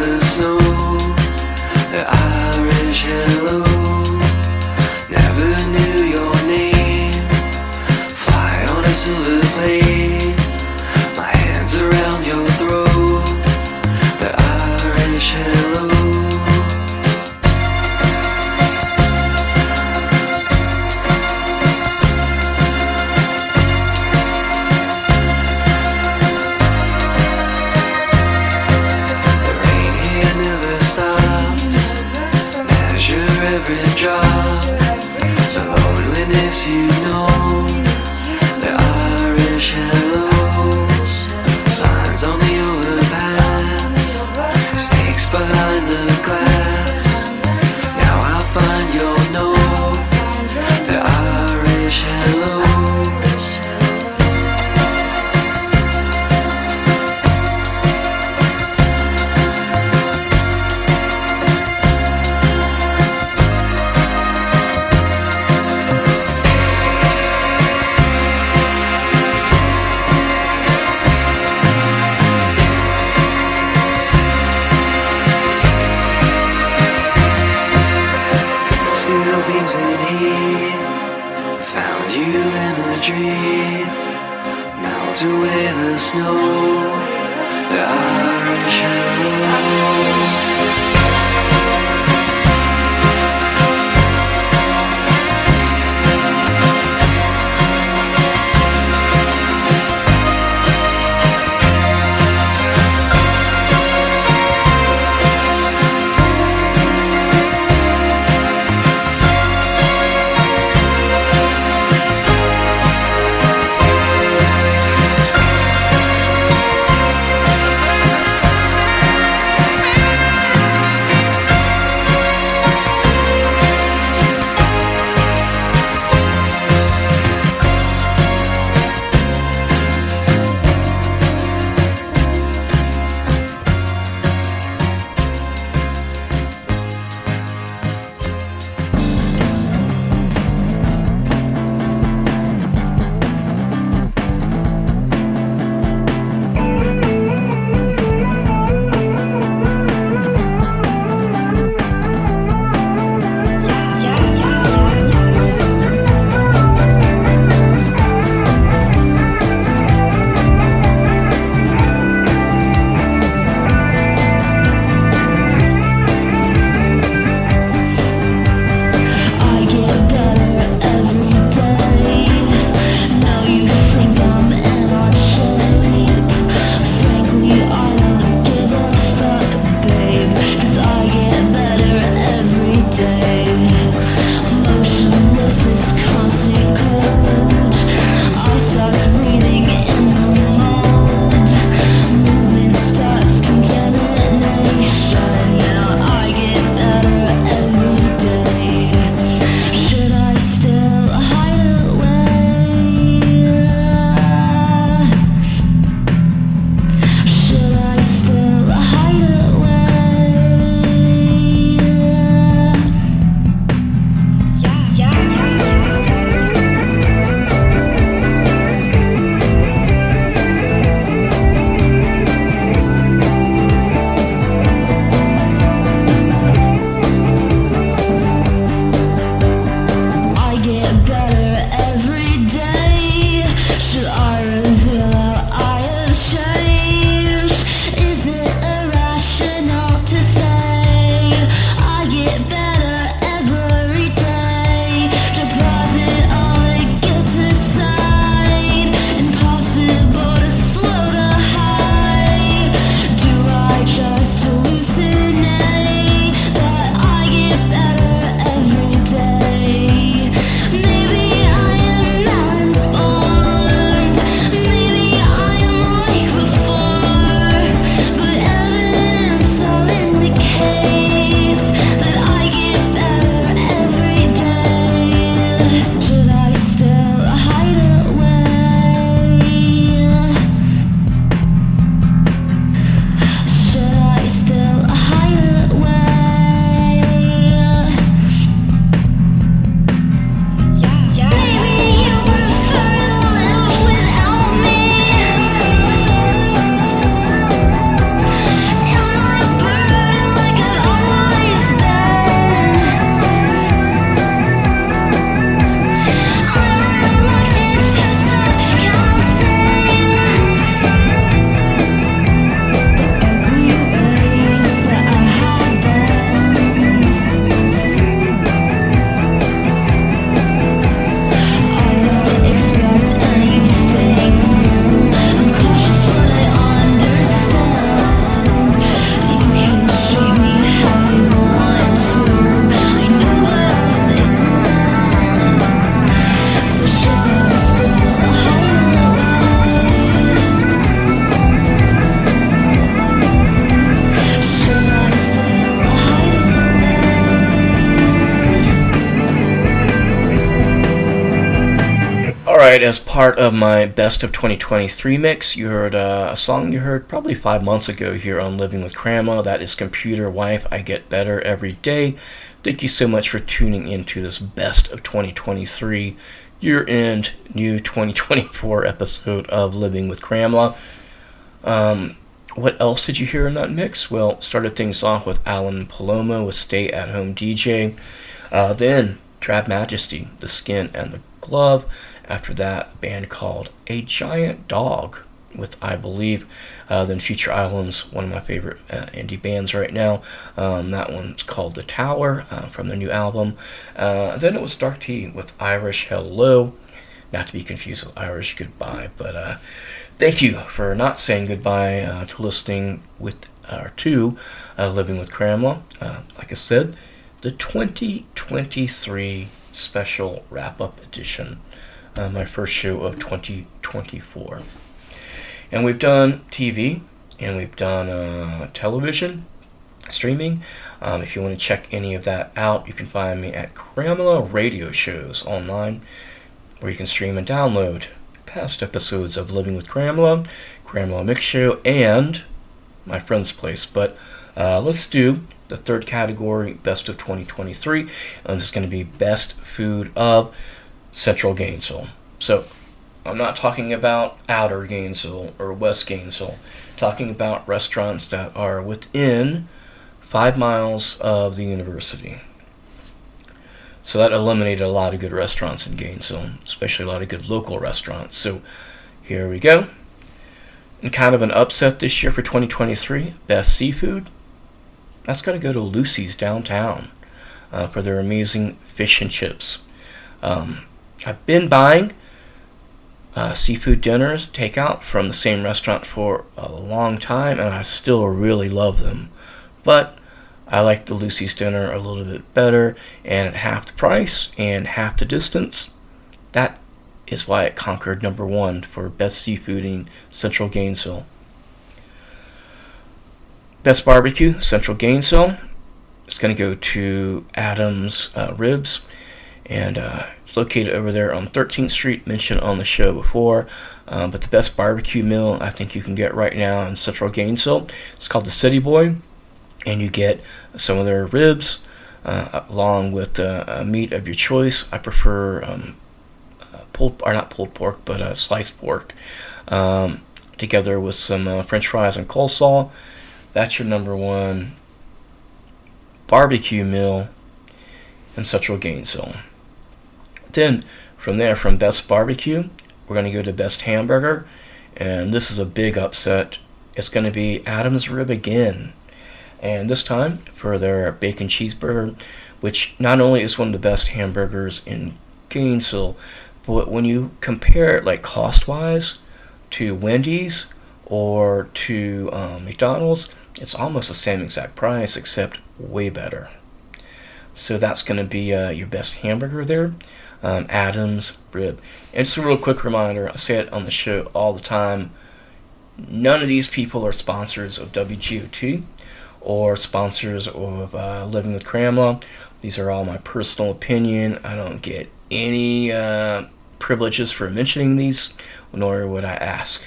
the snow, the Irish hello. Never knew your name. Fly on a silver plane. My hands around your throat, the Irish hello. You know the Irish hello. Lines on the overpass, snakes behind the glass. Now I'll find your no, the Irish hello. Alright, as part of my Best of twenty twenty-three mix, you heard uh, a song you heard probably five months ago here on Living with Grandma. That is Computer Wife, I Get Better Every Day. Thank you so much for tuning into this Best of twenty twenty-three year-end new twenty twenty-four episode of Living with Grandma. Um, what else did you hear in that mix? Well, started things off with Alan Palomo with Stay at Home D J. Uh, then, Drab Majesty, The Skin and the Glove. After that, a band called A Giant Dog with I Believe. Uh, then Future Islands, one of my favorite uh, indie bands right now. Um, that one's called The Tower uh, from their new album. Uh, then it was Dark Tea with Irish Hello. Not to be confused with Irish Goodbye. But uh, thank you for not saying goodbye uh, to listening with or uh, to uh, Living with Grandma. Uh, like I said, the twenty twenty-three special wrap-up edition. Uh, my first show of twenty twenty-four. And we've done T V, and we've done uh, television, streaming. Um, if you want to check any of that out, you can find me at Grandma Radio Shows online, where you can stream and download past episodes of Living with Grandma, Grandma Mix Show, and my friend's place. But uh, let's do the third category, Best of twenty twenty-three. And this is going to be Best Food of Central Gainesville. So, I'm not talking about outer Gainesville or West Gainesville. I'm talking about restaurants that are within five miles of the university. So that eliminated a lot of good restaurants in Gainesville, especially a lot of good local restaurants. So, here we go. And kind of an upset this year for twenty twenty-three, Best Seafood. That's going to go to Lucy's downtown uh, for their amazing fish and chips. Um, I've been buying uh, seafood dinners, takeout from the same restaurant for a long time, and I still really love them. But I like the Lucy's dinner a little bit better, and at half the price and half the distance. That is why it conquered number one for Best Seafood in Central Gainesville. Best Barbecue, Central Gainesville. It's going to go to Adam's uh, Ribs. And uh, it's located over there on thirteenth Street, mentioned on the show before. Um, but the best barbecue meal I think you can get right now in Central Gainesville, it's called the City Boy. And you get some of their ribs uh, along with uh, a meat of your choice. I prefer um, uh, pulled, or not pulled pork, but uh, sliced pork. Um, together with some uh, French fries and coleslaw. That's your number one barbecue meal in Central Gainesville. Then, from there, from Best Barbecue, we're going to go to Best Hamburger. And this is a big upset. It's going to be Adam's Rib again. And this time, for their Bacon Cheeseburger, which not only is one of the best hamburgers in Gainesville, but when you compare it, like, cost-wise to Wendy's or to um, McDonald's, it's almost the same exact price, except way better. So that's going to be uh, your best hamburger there. Um, Adam's Rib. And just a real quick reminder, I say it on the show all the time, none of these people are sponsors of W G O T or sponsors of uh, Living with Grandma. These are all my personal opinion. I don't get any uh, privileges for mentioning these, nor would I ask.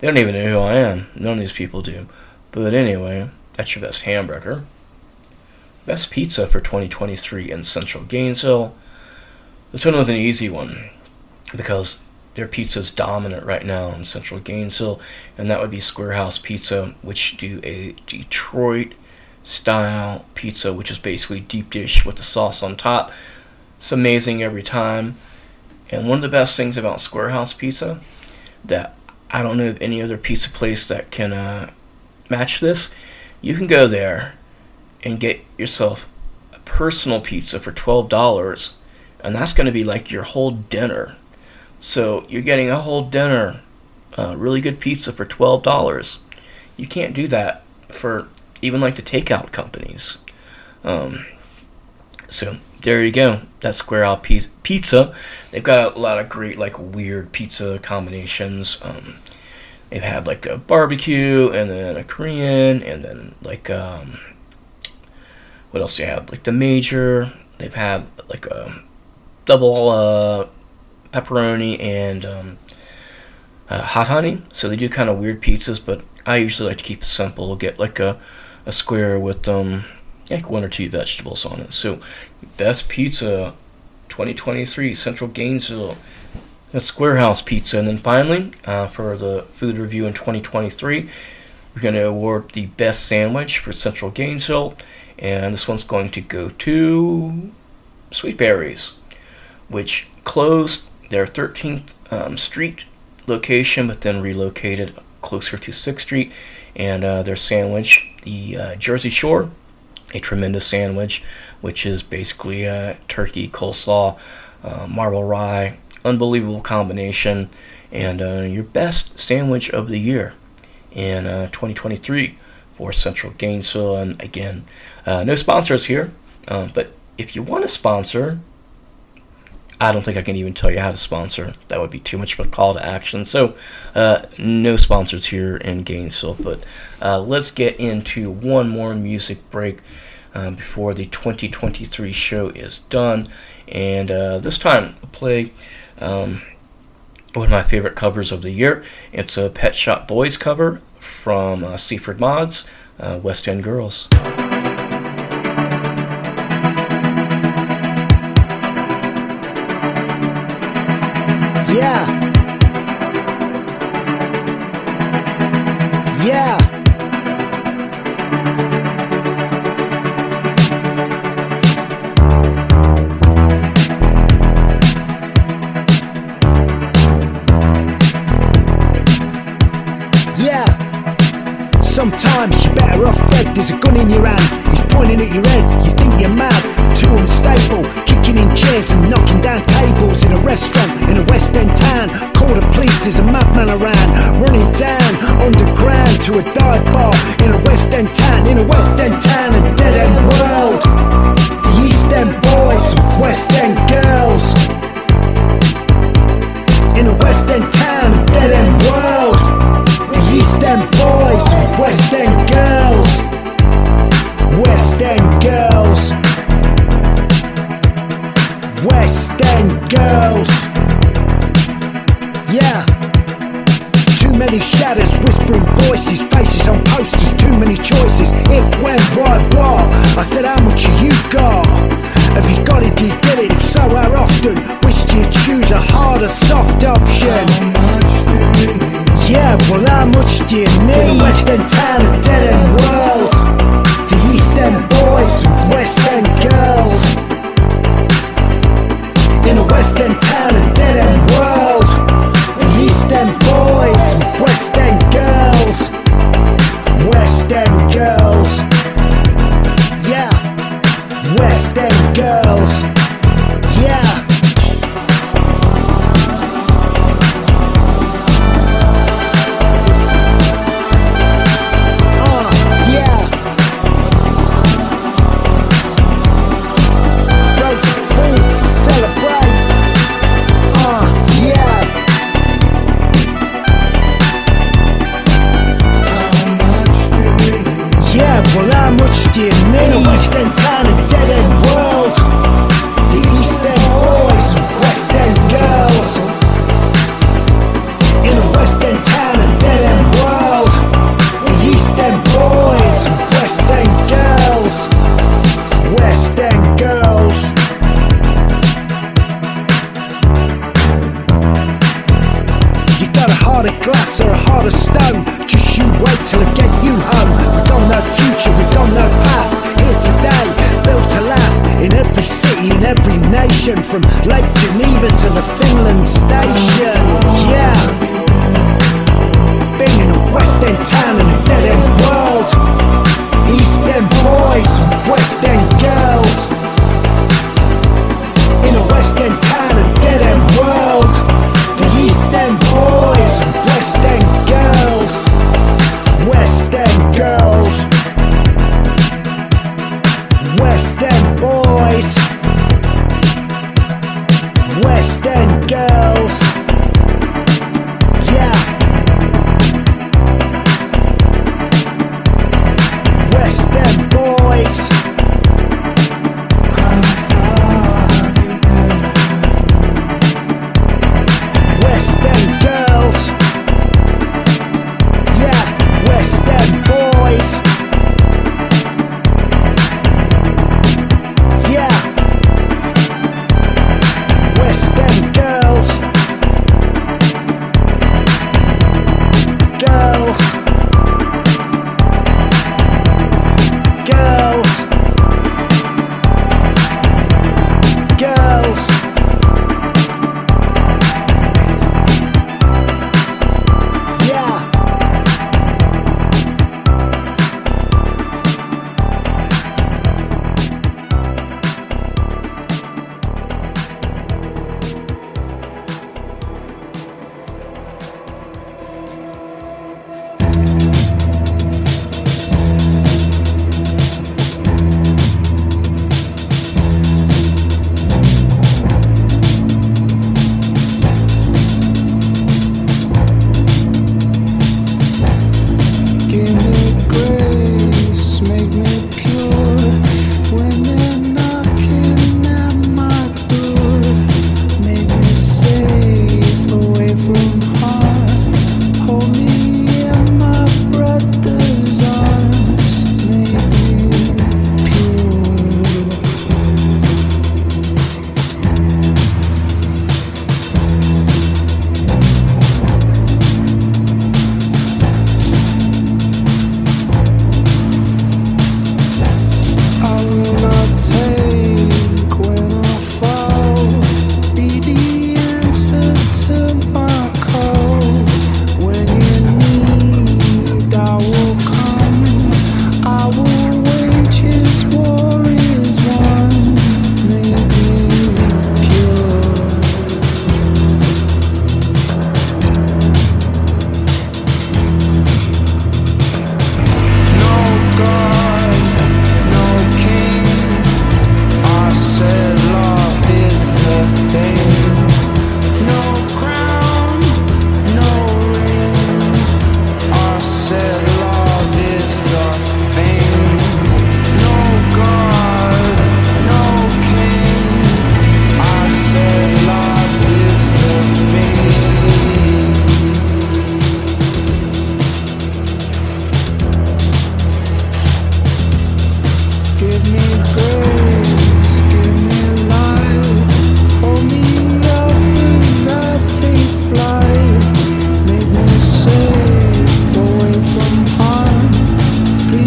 They don't even know who I am. None of these people do. But anyway, that's your best hamburger. Best Pizza for twenty twenty-three in Central Gainesville. This one was an easy one because their pizza is dominant right now in Central Gainesville, and that would be Square House Pizza, which do a Detroit-style pizza, which is basically deep dish with the sauce on top. It's amazing every time. And one of the best things about Square House Pizza that I don't know of any other pizza place that can uh, match this, you can go there and get yourself a personal pizza for twelve dollars. And that's going to be like your whole dinner. So you're getting a whole dinner, uh, really good pizza for twelve dollars. You can't do that for even like the takeout companies. Um, so there you go. That's Square Out P- Pizza. They've got a lot of great like weird pizza combinations. Um, they've had like a barbecue and then a Korean and then like um, what else do you have? Like the Major. They've had like a double uh, pepperoni and um, uh, hot honey. So they do kind of weird pizzas, but I usually like to keep it simple. We'll get like a, a square with um, like one or two vegetables on it. So best pizza twenty twenty-three, Central Gainesville. That's Squarehouse Pizza. And then finally, uh, for the food review in twenty twenty-three, we're going to award the best sandwich for Central Gainesville. And this one's going to go to Sweet Berries, which closed their thirteenth um, Street location, but then relocated closer to sixth Street. And uh, their sandwich, the uh, Jersey Shore, a tremendous sandwich, which is basically uh, turkey, coleslaw, uh, marble rye, unbelievable combination, and uh, your best sandwich of the year in uh, twenty twenty-three for Central Gainesville. And again, uh, no sponsors here, uh, but if you want to sponsor, I don't think I can even tell you how to sponsor. That would be too much of a call to action. So uh, no sponsors here in Gainesville, but uh, let's get into one more music break um, before the twenty twenty-three show is done. And uh, this time I'll play Um, one of my favorite covers of the year. It's a Pet Shop Boys cover from uh, Sleaford Mods, uh, West End Girls. Yeah. Yeah. Sometimes you're better off dead. There's a gun in your hand, he's pointing at your head. You think you're mad, too unstable, kicking in chairs and knocking down tables in a restaurant in a West End town. Call the police, there's a madman around, running down underground to a dive bar in a West End town, in a West End town, a dead end world. The East End boys with West End girls in a West End town, a dead end world. East End boys, West End girls, West End girls, West End girls. Yeah. Too many shadows, whispering voices, faces on posters, too many choices. If, when, why, what? I said, how much have you got? Have you got it, do you get it? If so, how often? Which do you choose, a hard or soft option? How much do you need? Yeah, well how much do you need? The West End town, a dead end world. The East End boys with West End girls. In a West End town, a dead end world. The East End boys with West End girls. West End girls. Yeah. West End girls. Yeah. In a West End town, a dead end world. The East End boys, West End girls. In a West End town, a dead end world. The East End boys, West End girls. West End girls. You got a heart of glass or a heart of stone. Just you wait till I get you home. We've got no future, we've got no past. Here today, built to last. In every city, in every nation, from Lake Geneva to the Finland station. Yeah. Being in a West End town in a dead end world. East End boys, West End girls. In a West End town, a dead end world. The East End boys, West End girls. West End girls, West End boys, West End girls.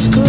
What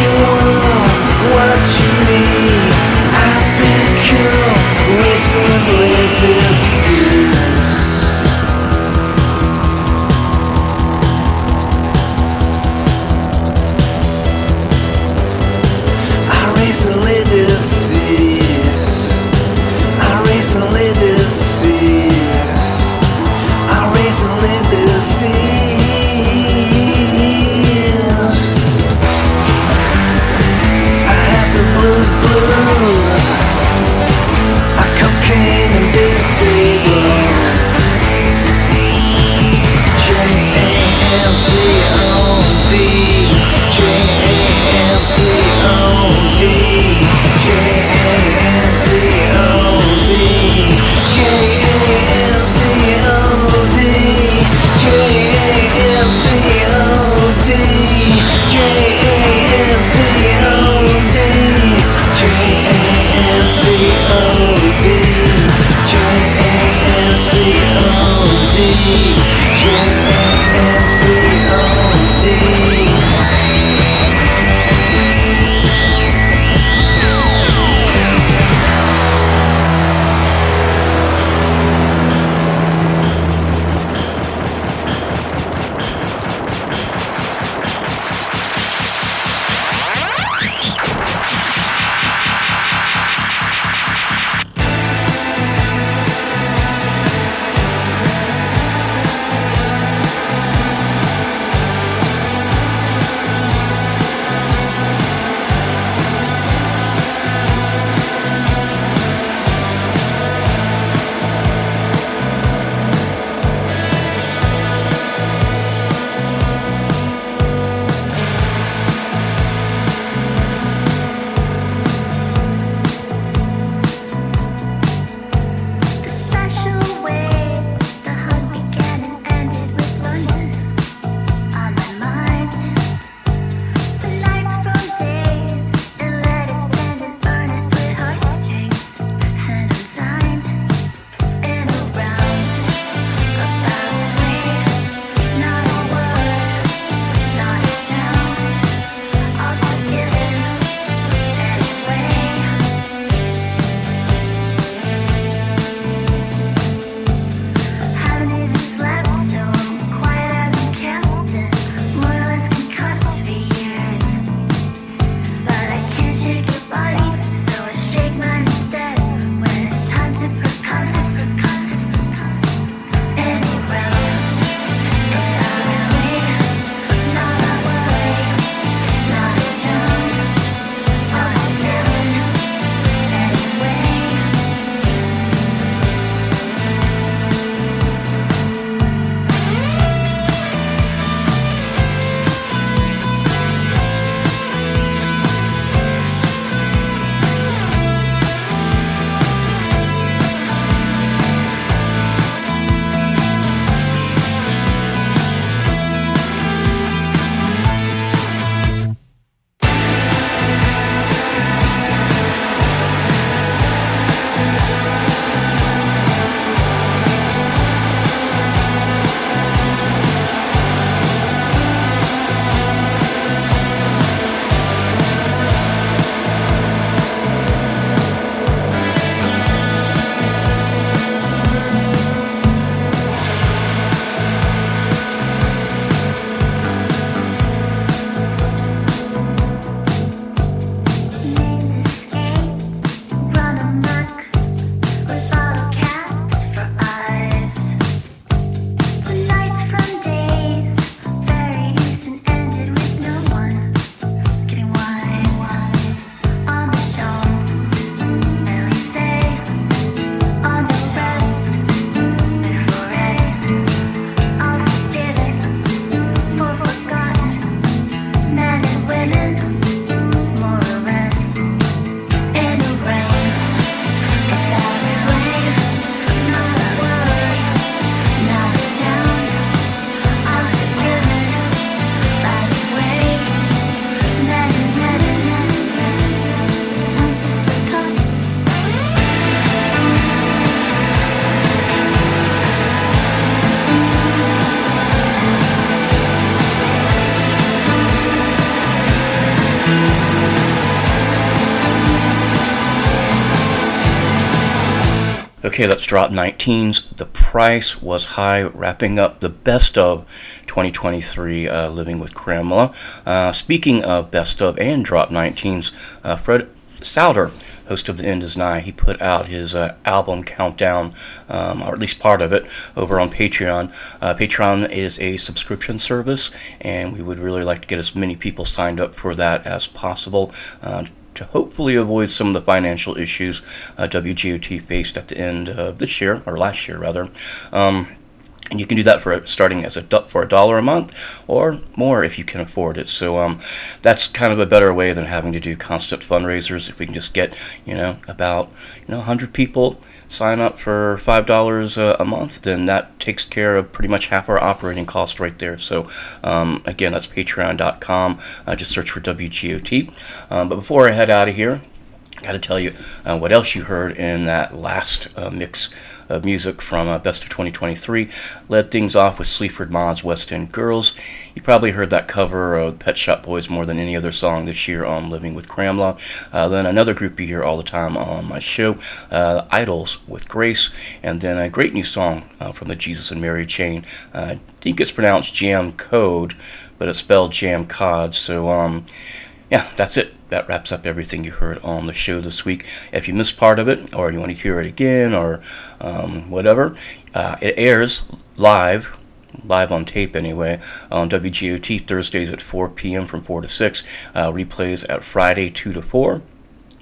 you want, what you need. Okay, let's drop nineteens. The price was high, wrapping up the best of twenty twenty-three, uh, Living with Grandma. Uh, speaking of best of and drop nineteens, uh, Fred Souder, host of The End Is Nigh, he put out his uh, album countdown, um, or at least part of it, over on Patreon. Uh, Patreon is a subscription service, and we would really like to get as many people signed up for that as possible, uh, to hopefully avoid some of the financial issues uh, W G O T faced at the end of this year, or last year rather. Um, And you can do that for starting as a for a dollar a month or more if you can afford it. So um, that's kind of a better way than having to do constant fundraisers. If we can just get, you know, about you know one hundred people sign up for five dollars a month, then that takes care of pretty much half our operating cost right there. So um, again, that's patreon dot com. Uh, just search for W G O T. Um, but before I head out of here, got to tell you uh, what else you heard in that last uh, mix of music from uh, Best of twenty twenty-three. Led things off with Sleaford Mods' West End Girls. You probably heard that cover of Pet Shop Boys more than any other song this year on Living with Grandma. Uh, then another group you hear all the time on my show, uh, Idols with Grace. And then a great new song uh, from the Jesus and Mary chain. Uh, I think it's pronounced Jam Code, but it's spelled Jam Cod. So, um... yeah, that's it. That wraps up everything you heard on the show this week. If you missed part of it, or you want to hear it again, or um, whatever, uh, it airs live, live on tape anyway, on W G O T Thursdays at four p.m. from four to six, uh, replays at Friday two to four.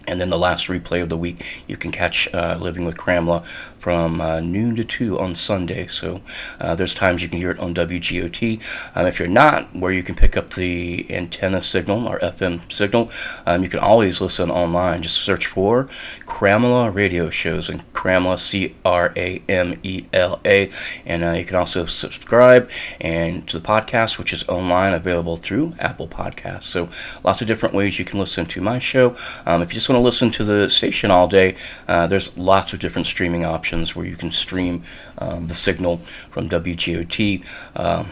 And then the last replay of the week, you can catch uh, Living with Grandma from uh, noon to two on Sunday. So uh, there's times you can hear it on W G O T. Um, if you're not, where you can pick up the antenna signal or F M signal, um, you can always listen online. Just search for Cramela Radio Shows, and Cramela, C R A M E L A. And uh, you can also subscribe and to the podcast, which is online, available through Apple Podcasts. So lots of different ways you can listen to my show. Um, if you just want to listen to the station all day, uh, there's lots of different streaming options where you can stream um, the signal from W G O T. Um,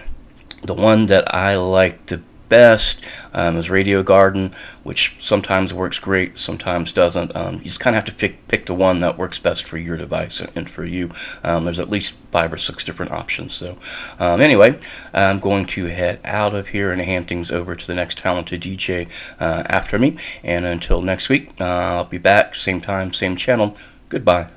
the one that I like the best um, is Radio Garden, which sometimes works great, sometimes doesn't. Um, you just kind of have to pick, pick the one that works best for your device and, and for you. Um, there's at least five or six different options. So um, anyway, I'm going to head out of here and hand things over to the next talented D J uh, after me. And until next week, uh, I'll be back, same time, same channel. Goodbye.